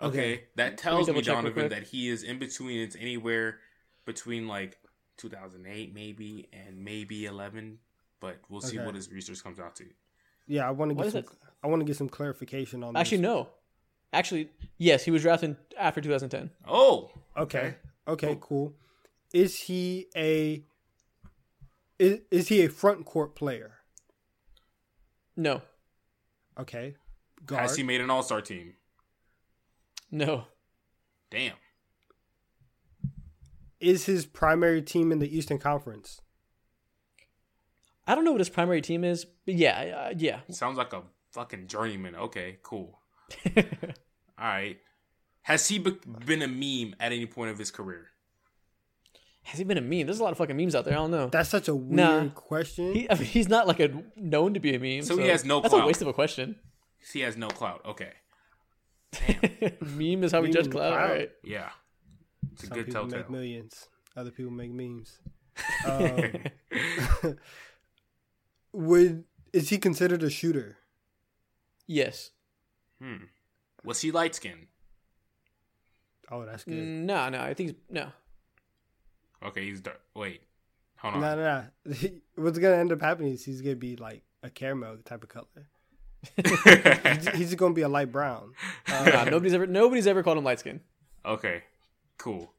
Okay. That tells me, Donovan, that he is in between. It's anywhere between like 2008 maybe and maybe 11, but we'll see what his research comes out to. Yeah, I want to get some clarification on this. Actually, yes, he was drafted after 2010. Oh. Okay, cool. Is he a front court player? No. Okay. Guard. Has he made an all-star team? No. Damn. Is his primary team in the Eastern Conference? I don't know what his primary team is, but yeah. Sounds like a fucking journeyman. Okay, cool. All right. Has he been a meme at any point of his career? Has he been a meme? There's a lot of fucking memes out there. I don't know. That's such a weird question. He's not like known to be a meme. So he has no clout. That's a waste of a question. He has no clout. Okay. Meme is how we judge clout. All right. Yeah. It's a good telltale. Some people make millions. Other people make memes. Is he considered a shooter? Yes. Was he light skinned? Oh, that's good. No. I think no. Okay, he's dark. Wait, hold on. No. What's gonna end up happening is he's gonna be like a caramel type of color. He's just gonna be a light brown. Nobody's ever called him light skinned. Okay, cool.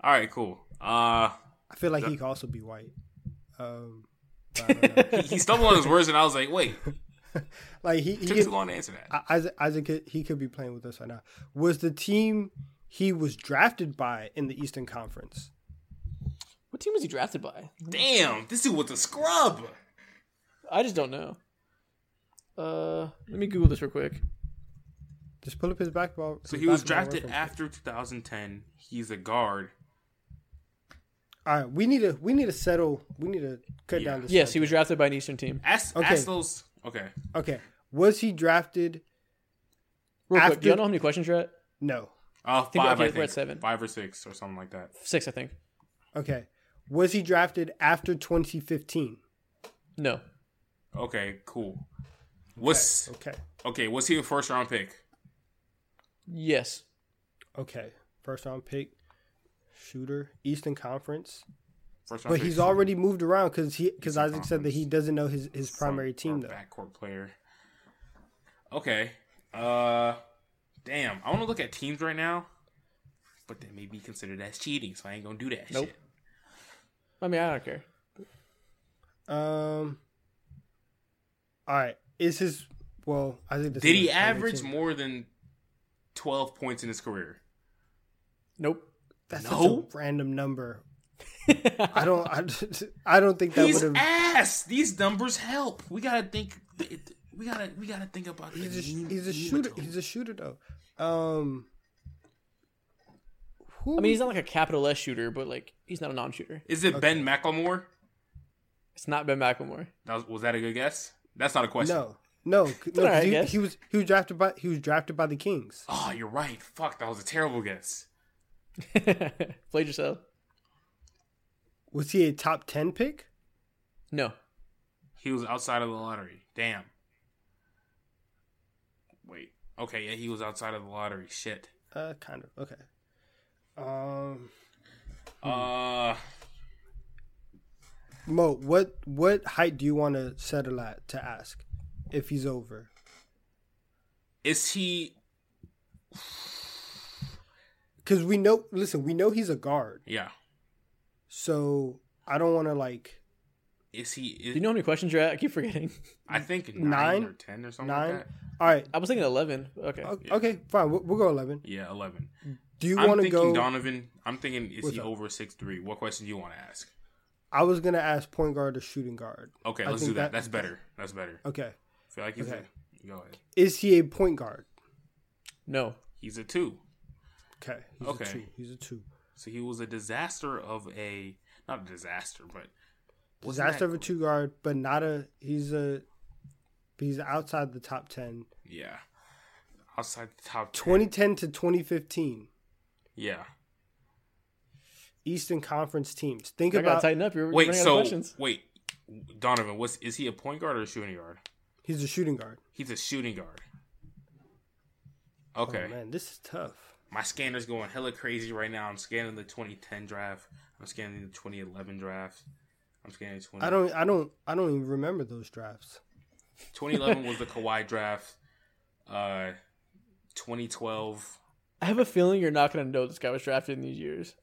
All right, cool. I feel like he could also be white. I don't know. He stumbled on his words, and I was like, wait. Like he took too long to answer that. Isaac, he could be playing with us right now. Was the team he was drafted by in the Eastern Conference? What team was he drafted by? Damn, this dude was a scrub. I just don't know. Let me Google this real quick. Just pull up his basketball. So he was drafted after 2010. He's a guard. All right, we need to settle. We need to cut down this. Yes, he was drafted by an Eastern team. Ask those. Okay. Was he drafted? Real quick, do you know how many questions you're at? No. Five. I think. We're at 7. 5 or 6 or something like that. 6, I think. Okay. Was he drafted after 2015? No. Okay. Cool. Was he a first round pick? Yes. Okay. First round pick, shooter, Eastern Conference. But he's already moved around because Isaac said that he doesn't know his primary team though. Backcourt player. Okay. Damn. I want to look at teams right now, but that may be considered as cheating, so I ain't gonna do that. Nope. Shit. I mean, I don't care. All right. Is his Isaac? Did he average more than 12 points in his career? Nope. That's such a random number. I don't think that would have. Ass. These numbers help. We gotta think. We gotta think about. He's a shooter. He's a shooter though. I mean, he's not like a capital S shooter, but like he's not a non-shooter. Is it Ben McLemore? It's not Ben McLemore. Was that a good guess? That's not a question. No. Right, he was drafted by the Kings. Oh, you're right. Fuck, that was a terrible guess. Played yourself. Was he a top 10 pick? No. He was outside of the lottery. Damn. Wait. Okay, yeah, he was outside of the lottery. Shit. Kind of. Okay. Mo, what height do you want to settle at to ask if he's over? Is he? Because we know. Listen, we know he's a guard. Yeah. So I don't want to like. Is he? Do you know how many questions you're at? I keep forgetting. I think 9 or 10 or something. 9. Like that. All right. I was thinking 11. Okay. Okay. Fine. We'll go 11. Yeah, 11. Do you want to go? Donovan. I'm thinking. Is he over 6'3"? What question do you want to ask? I was going to ask point guard or shooting guard. Okay, let's do that. That's better. Okay. I feel like he's okay. Go ahead. Is he a point guard? No. He's a 2. Okay. He's a 2. So he was a disaster of a... Not a disaster, but... Disaster of a 2-guard, but not a... He's outside the top 10. Yeah. Outside the top 10. 2010 to 2015. Yeah. Eastern Conference teams. Think I about tighten up. Wait, Donovan, is he a point guard or a shooting guard? He's a shooting guard. Okay, oh, man, this is tough. My scanner's going hella crazy right now. I'm scanning the 2010 draft. I'm scanning the 2011 draft. I'm scanning I don't even remember those drafts. 2011 was the Kawhi draft. 2012. I have a feeling you're not going to know this guy was drafted in these years.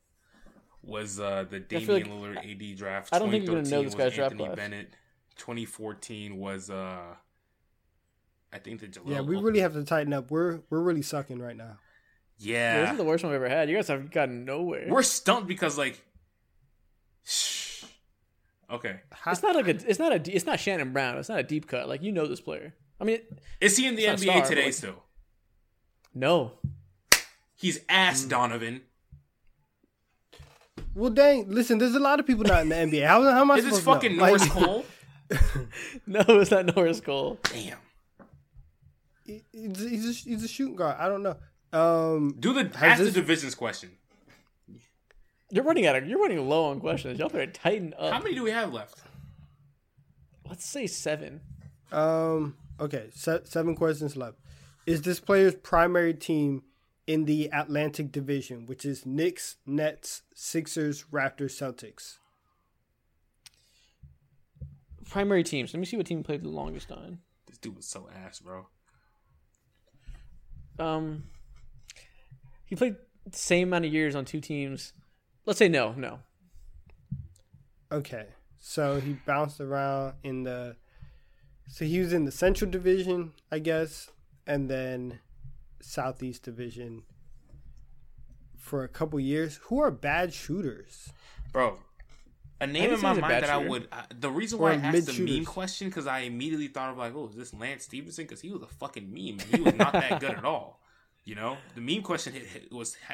Was the Damian Lillard AD draft. I don't think you're going to know this guy's draft class. Anthony Bennett. 2014 was, I think the Jalil. Yeah, we really have to tighten up. We're really sucking right now. Yeah. This is the worst one we've ever had. You guys have gotten nowhere. We're stumped because, like, shh. Okay. It's not Shannon Brown. It's not a deep cut. Like, you know this player. I mean. Is he in the NBA today still? No. He's ass, Donovan. Well, dang! Listen, there's a lot of people not in the NBA. How am I supposed to know? Is this fucking Norris Cole? No, it's not Norris Cole. Damn. He's a shooting guard. I don't know. Do the divisions question. You're running low on questions. Y'all better tighten up. How many do we have left? Let's say 7. Okay, 7 questions left. Is this player's primary team in the Atlantic Division, which is Knicks, Nets, Sixers, Raptors, Celtics? Primary teams. Let me see what team played the longest on. This dude was so ass, bro. He played the same amount of years on two teams. Let's say no. Okay, so he bounced around in the... So he was in the Central Division, I guess, and then Southeast Division for a couple years. Who are bad shooters? Bro, a name in my mind that shooter. The reason why I asked the meme question, because I immediately thought of is this Lance Stevenson? Because he was a fucking meme, and he was not that good at all. You know, the meme question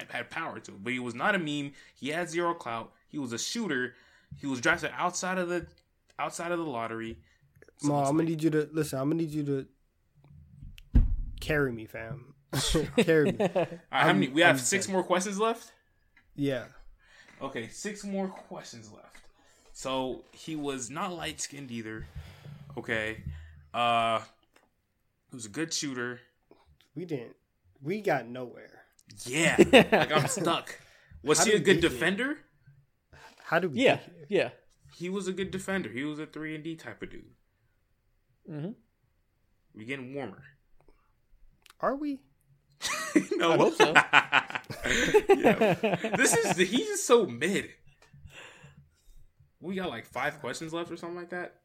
had power to it, but he was not a meme. He had zero clout. He was a shooter. He was drafted outside of the lottery. Ma, I'm gonna need you to listen. I'm gonna need you to carry me, fam. Carry me. All right, we have 6 more questions left. Yeah. Okay, 6 more questions left. So he was not light skinned either. Okay. He was a good shooter. We got nowhere. Yeah. Like, I'm stuck. Was he a good defender? How do we get here? Yeah. He was a good defender. He was a 3-and-D type of dude. Mm-hmm. We're getting warmer. Are we? No. I hope so. Yeah. He's just so mid. We got 5 questions left or something like that.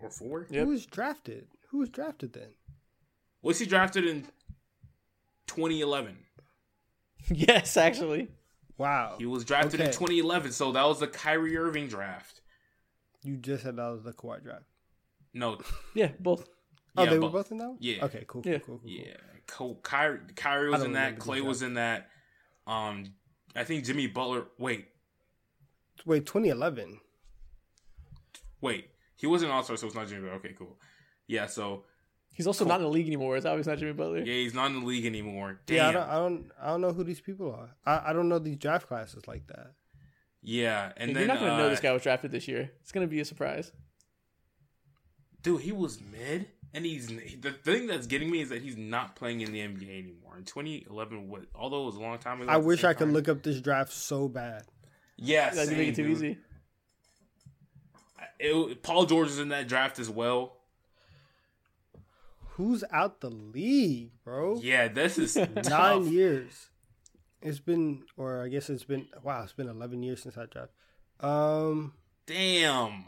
Or 4. Yep. Who was drafted then? Was he drafted in 2011? Yes, actually. Wow. He was drafted in 2011, so that was the Kyrie Irving draft. You just said that was the Kawhi draft. No. Yeah, both. Oh, yeah, they were both in that one? Yeah. Okay, cool. Yeah. Cool. Kyrie was in that. Klay was in that. I think Jimmy Butler. Wait, 2011. Wait. He wasn't an all-star, so it's not Jimmy Butler. Okay, cool. Yeah, so... He's also not in the league anymore. It's obviously not Jimmy Butler. Yeah, he's not in the league anymore. Damn. Yeah, I don't know who these people are. I don't know these draft classes like that. Yeah, and then... You're not going to know this guy was drafted this year. It's going to be a surprise. Dude, he was mid, and the thing that's getting me is that he's not playing in the NBA anymore. In 2011, although it was a long time ago. I wish I could look up this draft so bad. Yes, yeah, that'd make it too easy. Paul George is in that draft as well. Who's out the league, bro? Yeah, this is 9 years. It's been 11 years since I drafted. Damn.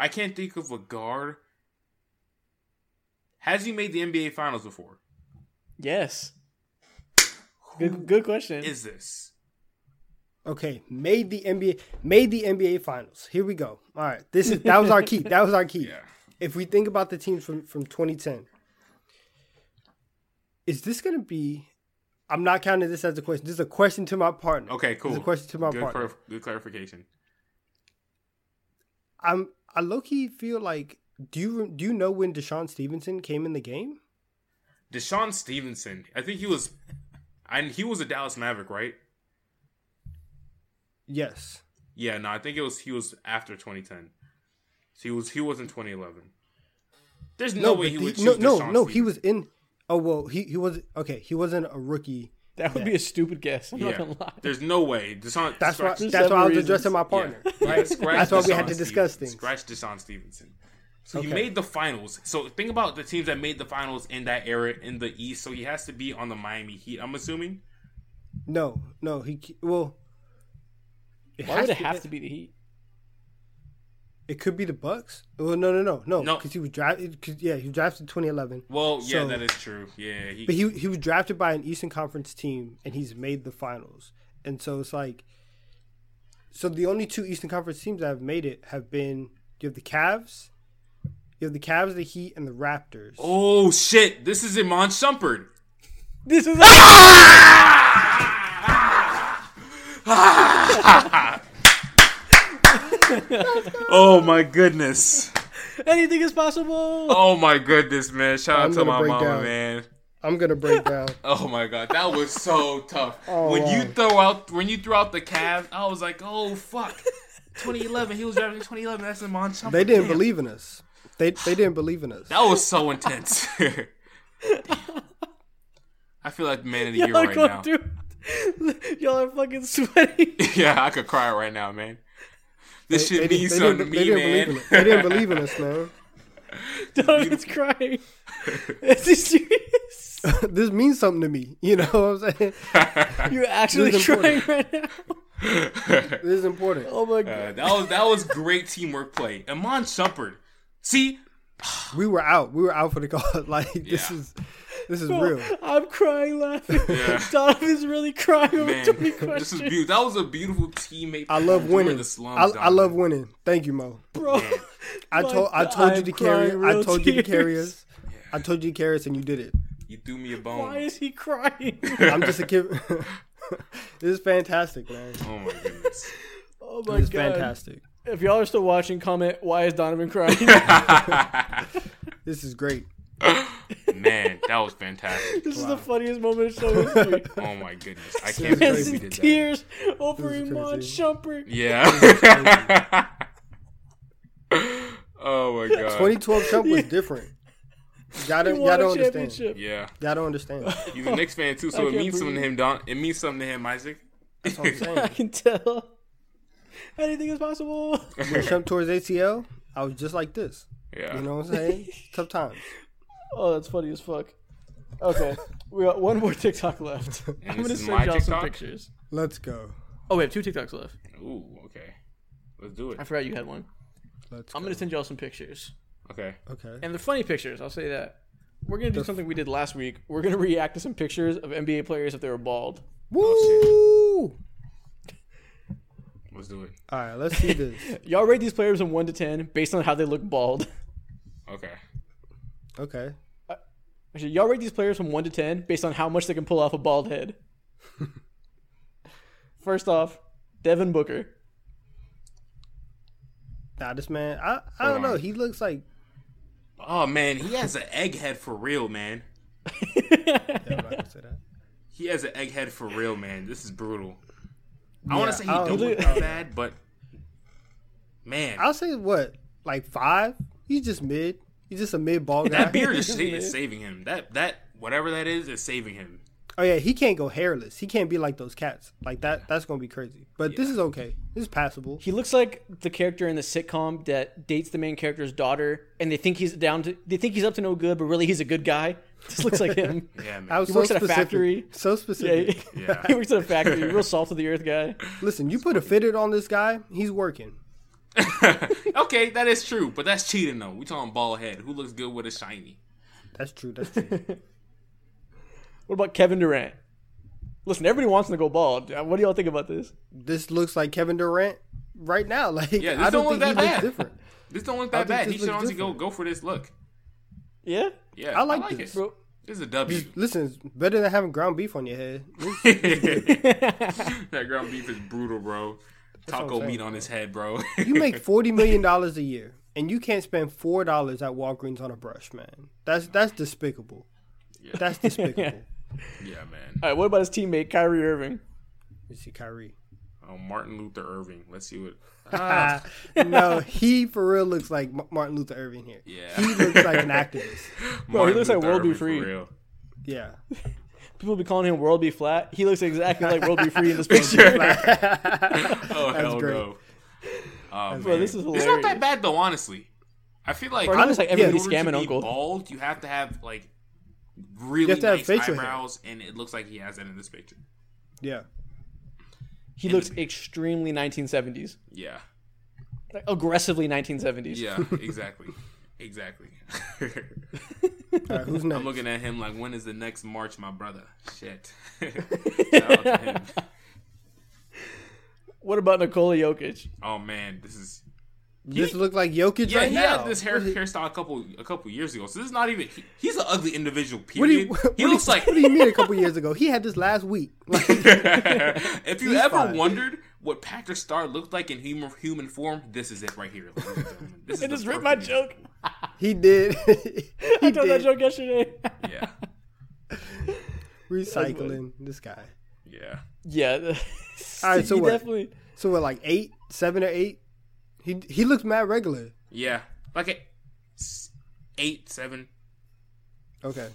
I can't think of a guard. Has he made the NBA Finals before? Yes. Good question. Is this? Okay, made the NBA Finals. Here we go. All right, that was our key. That was our key. Yeah. If we think about the teams from 2010, is this going to be? I'm not counting this as a question. This is a question to my partner. Okay, cool. This is a question to my partner. Good clarification. I low-key feel like, do you know when Deshaun Stevenson came in the game? Deshaun Stevenson, I think he was a Dallas Maverick, right? Yes. Yeah, no, I think he was after 2010. So he was in 2011. There's no way he would choose Deshaun Stevenson. No, he was in. Oh well, he wasn't a rookie. That would be a stupid guess. I'm not gonna lie. There's no way. That's why I was addressing my partner. Yeah. Right? That's why we had to discuss things. Scratch Deshaun Stevenson. So he made the finals. So think about the teams that made the finals in that era in the East. So he has to be on the Miami Heat, I'm assuming. No. Why would it have to be the Heat? It could be the Bucks. Well, no. Because he was drafted. He was drafted in 2011. Well, yeah, that is true. Yeah, but he was drafted by an Eastern Conference team, and he's made the finals. And so it's so the only 2 Eastern Conference teams that have made it have been you have the Cavs, the Heat, and the Raptors. Oh shit! This is Iman Shumpert. This is. Oh my goodness. Anything is possible. Oh my goodness, man. Shout out to my mama, man. I'm gonna break down. Oh my god, that was so tough. Oh, when you threw out the Cavs, I was like, oh fuck, 2011. He was driving 2011. That's in Montana. They didn't believe in us. They didn't believe in us. That was so intense. I feel like man of the year right now. Y'all are fucking sweaty. Yeah, I could cry right now, man. This shit means something to me, man. They didn't believe in us, man. Dog is crying. Is he serious? This means something to me. You know what I'm saying? You're actually crying right now. This is important. Oh my god, that was great teamwork play. Iman Shumpert. See, we were out for the cause. Like this is real. I'm crying laughing. Yeah. Donovan's really crying over 20 questions. This is beautiful. That was a beautiful teammate. I love winning. I love winning. Thank you, Mo. Bro. Man. I told you to carry us. Yeah. I told you to carry us, and you did it. You threw me a bone. Why is he crying? I'm just a kid. This is fantastic, man. Oh my goodness. Oh my god. This is fantastic. If y'all are still watching, comment, why is Donovan crying? This is great. Man, that was fantastic. This is the funniest moment of show history. Oh my goodness. I can't believe we did that. Tears over Iman Shumpert. Yeah. Oh my god. 2012 Trump was different. Y'all don't understand. Yeah. Y'all don't understand. He's a Knicks fan too, so it means something to him, Don. It means something to him, Isaac. That's what I'm saying. I can tell. Anything is possible. When Trump tore his ACL, I was just like this. Yeah. You know what I'm saying? Tough times. Oh, that's funny as fuck. Okay. We got one more TikTok left. And I'm gonna send y'all some pictures. Let's go. Oh, we have 2 TikToks left. Ooh, okay. Let's do it. I forgot you had one. I'm going to send y'all some pictures. Okay. And they're funny pictures. I'll say that. We're going to do something we did last week. We're going to react to some pictures of NBA players if they were bald. Woo! Oh, let's do it. All right, let's see this. Y'all rate these players from 1 to 10 based on how they look bald. Okay. Actually, y'all rate these players from 1 to 10 based on how much they can pull off a bald head. First off, Devin Booker. Nah, this man, I don't know. He looks like... Oh, man, he has an egghead for real, man. Yeah, I'm not gonna say that. He has an egghead for real, man. This is brutal. Yeah, I want to say he don't look that bad, but... Man. I'll say, what, like 5? He's just mid. He's just a mid-ball guy. That beard is saving him. That whatever that is saving him. Oh, yeah, he can't go hairless. He can't be like those cats. Like, that's going to be crazy. But this is okay. This is passable. He looks like the character in the sitcom that dates the main character's daughter, and they think he's up to no good, but really he's a good guy. This looks like him. Yeah, man. He works at a factory. So specific. Yeah. He works at a factory. Real salt-of-the-earth guy. Listen, you put a fitted on this guy, he's working. Okay, that is true, but that's cheating, though. We're talking bald head. Who looks good with a shiny? That's true. What about Kevin Durant? Listen, everybody wants him to go bald. What do y'all think about this? This looks like Kevin Durant right now. Like, yeah, this don't look that bad. This don't look that bad. He should honestly go for this look. Yeah? Yeah, I like this. Bro. This is a W. Listen, it's better than having ground beef on your head. That ground beef is brutal, bro. Taco meat on his head, bro. You make $40 million a year, and you can't spend $4 at Walgreens on a brush, man. That's despicable. Yeah. That's despicable. Yeah, man. All right, what about his teammate, Kyrie Irving? Let's see, Kyrie. Oh, Martin Luther Irving. Let's see what... No, he for real looks like Martin Luther Irving here. Yeah. He looks like an activist. Bro, he looks like World Be Free. For real. Yeah. People be calling him World Be Flat. He looks exactly like World Be Free in this picture. Oh, that's hell great. No. Oh, bro, this is hilarious. It's not that bad, though, honestly. I feel like... Honestly, like everybody's scamming Uncle. Bald, you have to have, like... Really nice eyebrows, and it looks like he has that in this picture. Yeah. He looks extremely 1970s. Yeah. Like, aggressively 1970s. Yeah, exactly. All right, who's next? I'm looking at him like, when is the next March, my brother? Shit. Shout out to him. What about Nikola Jokic? Oh, man, this is... This looked like Jokic right now. Yeah, he had this hairstyle a couple years ago. So this is not even... He's an ugly individual, period. What do you mean a couple years ago? He had this last week. Like, if you ever wondered what Patrick Star looked like in human form, this is it right here. This it just ripped my joke. He did. I told that joke yesterday. Yeah. Recycling this guy. Yeah. Yeah. All right. So what? Definitely... So what? Like 7 or 8? He looks mad regular. Yeah. Like 8, 7. Okay.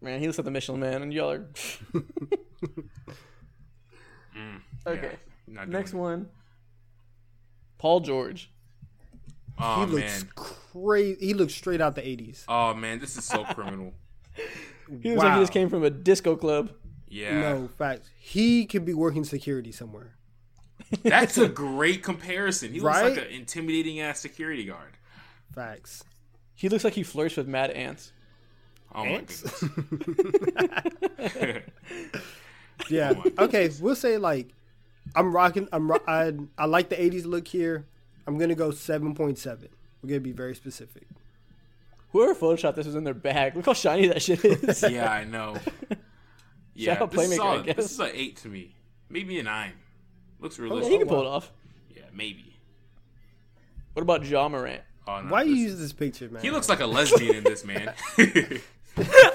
Man, he looks like the Michelin Man, and y'all are. Okay. Yeah, next one. Paul George. Oh, he looks crazy. He looks straight out the 80s. Oh, man. This is so criminal. He looks like he just came from a disco club. Yeah. No, facts. He could be working security somewhere. That's a great comparison. He looks like an intimidating-ass security guard. Facts. He looks like he flirts with mad ants. Oh, ants? My goodness. Yeah. Oh, okay, we'll say, like, I'm rocking. I like the 80s look here. I'm going to go 7.7. We're going to be very specific. Whoever photoshopped this was in their bag. Look how shiny that shit is. Yeah, I know. Yeah, this is an 8 to me. Maybe a 9. Looks realistic. He can pull it off. Yeah, maybe. What about Ja Morant? Oh, no, why you use this picture, man? He looks like a lesbian in this, man. He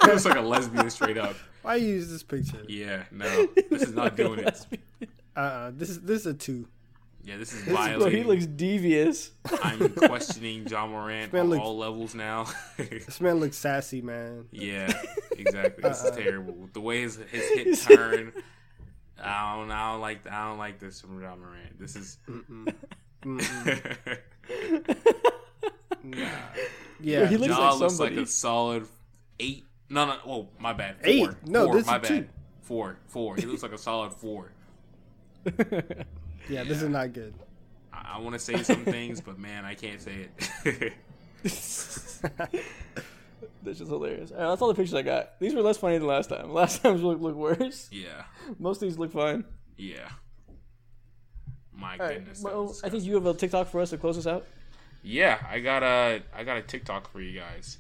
looks like a lesbian straight up. Why you use this picture? Yeah, no. This is not doing it. This is a 2. Yeah, this is violent. He looks devious. I'm questioning John Morant on all levels now. This man looks sassy, man. Yeah, exactly. This is terrible. The way his hit turn, I don't like this from John Morant. This is. Nah. Yeah, he looks like a solid 8. No. Oh, my bad. 4. 8. No, 4. This my is bad. 2. 4. He looks like a solid 4. Yeah, this is not good. I want to say some things, but man, I can't say it. This is hilarious. All right, that's all the pictures I got. These were less funny than last time. Last time's look worse. Yeah. Most of these look fine. Yeah. My all goodness. Right. Well, I think you have a TikTok for us to close us out. Yeah, I got a TikTok for you guys,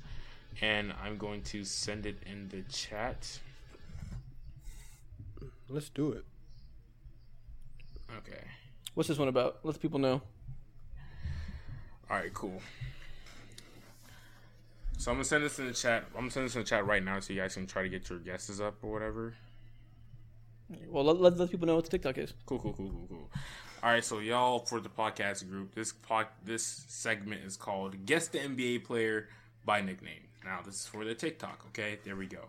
and I'm going to send it in the chat. Let's do it. Okay. What's this one about? Let the people know. All right, cool. So I'm going to send this in the chat. I'm going to send this in the chat right now so you guys can try to get your guesses up or whatever. Well, let people know what the TikTok is. Cool. All right, so y'all, for the podcast group, this segment is called Guess the NBA Player by Nickname. Now, this is for the TikTok, okay? There we go.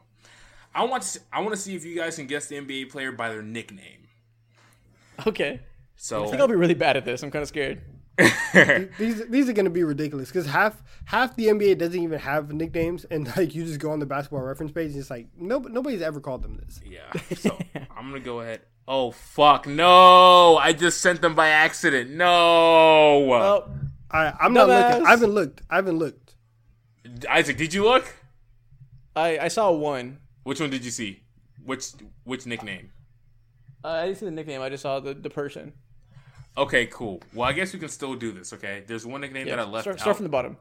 I want to see if you guys can guess the NBA player by their nickname. Okay. So I think I'll be really bad at this. I'm kind of scared. These are going to be ridiculous because half the NBA doesn't even have nicknames, and like you just go on the Basketball Reference page and it's like nobody's ever called them this. Yeah. So I'm going to go ahead. Oh fuck. No. I just sent them by accident. No. Well, I'm not looking. I haven't looked. Isaac, did you look? I saw one. Which one did you see? Which nickname? I didn't see the nickname. I just saw the person. Okay, cool. Well, I guess we can still do this, okay? There's one nickname that I left out. Start from the bottom.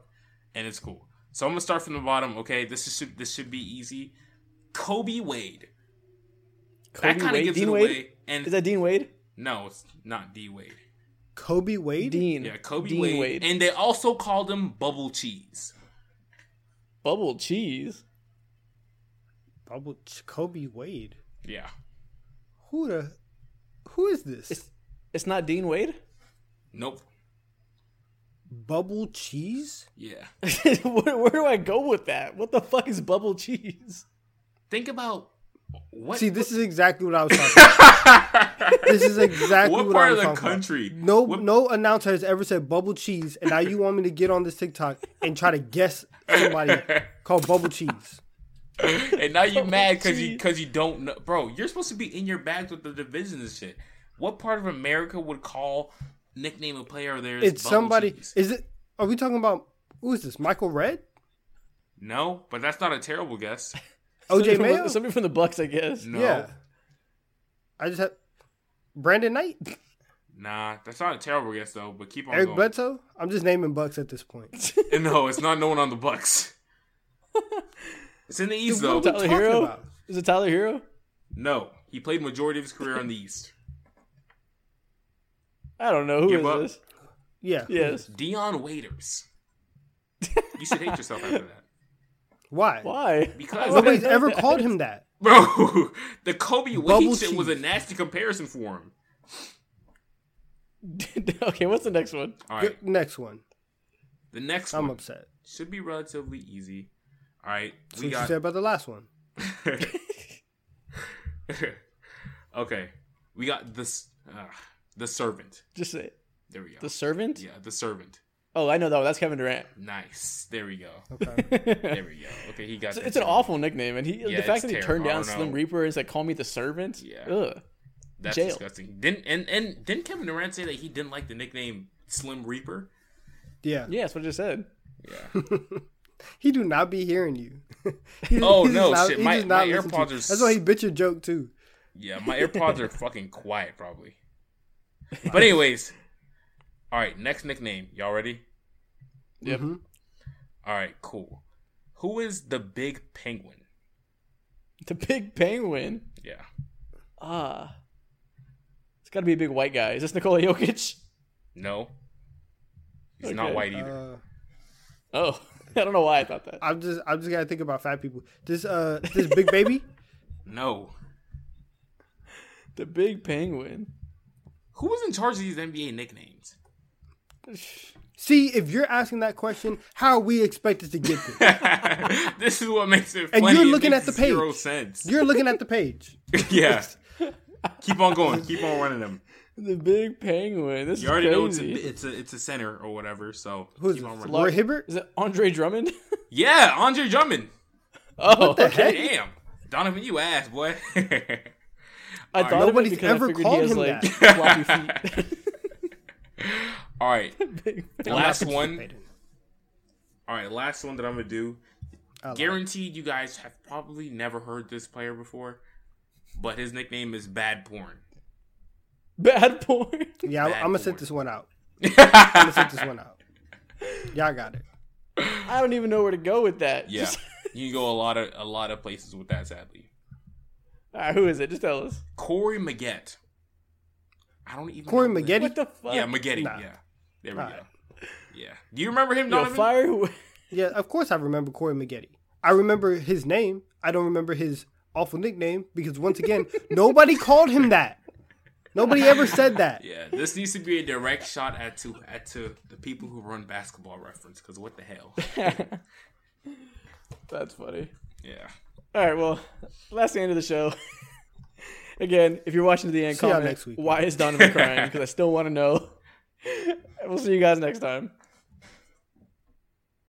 And it's cool. So I'm going to start from the bottom, okay? This should be easy. Kobe Wade. That kind of gives it away. And is that Dean Wade? No, it's not D. Wade. Kobe Wade? Dean. Yeah, Kobe Wade. And they also called him Bubble Cheese. Bubble Cheese? Kobe Wade? Yeah. Who is this? It's not Dean Wade? Nope. Bubble cheese? Yeah. Where do I go with that? What the fuck is bubble cheese? Think about what. See, this is exactly what I was talking about. This is exactly what I was talking about. What part of the country? No announcer has ever said bubble cheese, and now you want me to get on this TikTok and try to guess somebody called bubble cheese. And now you mad because you don't know. Bro, you're supposed to be in your bags with the divisions and shit. What part of America would nickname a player there? It's somebody. Cheese? Is it? Are we talking about, who is this, Michael Redd? No, but that's not a terrible guess. OJ Mayo? Somebody from the Bucks, I guess. No. Yeah. I just have Brandon Knight? Nah, that's not a terrible guess, though, but keep on going. Eric Bledsoe? I'm just naming Bucks at this point. No, it's not no one on the Bucks. It's in the East, though. Is it Tyler Hero? No. He played majority of his career on the East. I don't know. Who is this? Yeah. Yes. Dion Waiters. You should hate yourself after that. Why? Why? Because nobody's ever called him that. Bro, the Kobe Wade shit was a nasty comparison for him. Okay, what's the next one? All right. Next one. The next one. I'm upset. Should be relatively easy. All right. That's what you said about the last one. Okay. We got this. The Servant. Just say it. There we go. The Servant? Yeah, The Servant. Oh, I know that one. That's Kevin Durant. Nice. There we go. Okay. There we go. Okay, he got it's an awful nickname. And the fact that he turned down Slim Reaper and said, call me The Servant? Yeah. Ugh. That's disgusting. Didn't Kevin Durant say that he didn't like the nickname Slim Reaper? Yeah. Yeah, that's what I just said. Yeah. He do not be hearing you. Shit. My AirPods are... That's why he bit your joke, too. Yeah, my AirPods are fucking quiet, probably. But anyways... All right, next nickname. Y'all ready? Yep. Mm-hmm. All right, cool. Who is the Big Penguin? The Big Penguin? Yeah. It's got to be a big white guy. Is this Nikola Jokic? No. He's not white either. I don't know why I thought that. I'm just got to think about fat people. This Big Baby? No. The Big Penguin. Who was in charge of these NBA nicknames? See, if you're asking that question, how are we expected to get there? This is what makes it funny. And you're looking at the page. Zero sense. You're looking at the page. Yeah. Keep on going. Keep on running them. The Big Penguin. This you is already crazy. Know it's a center or whatever. So who's keep on running. Laura Hibbert? Is it Andre Drummond? Yeah, Andre Drummond. Oh, what the heck? Damn, Donovan, you ass boy. I thought nobody's ever called him like floppy feet. All right, last one. All right, last one that I'm gonna do. Guaranteed, you guys have probably never heard this player before, but his nickname is Bad Porn. Bad Porn. Yeah, I'm gonna set this one out. Y'all got it. I don't even know where to go with that. Yeah, you can go a lot of places with that. Sadly. All right, who is it? Just tell us. Corey Maggette. I don't even Corey know. Maggette? What the fuck? Yeah, Maggette. Nah. Yeah. There we all go. Right. Yeah. Do you remember him, Donovan? Yeah, of course I remember Corey Maggette. I remember his name. I don't remember his awful nickname because, once again, nobody called him that. Nobody ever said that. Yeah, this needs to be a direct shot at the people who run Basketball Reference because what the hell? That's funny. Yeah. All right, well, that's the end of the show. Again, if you're watching to the end, comment next week, why is Donovan crying? Because I still want to know. We'll see you guys next time.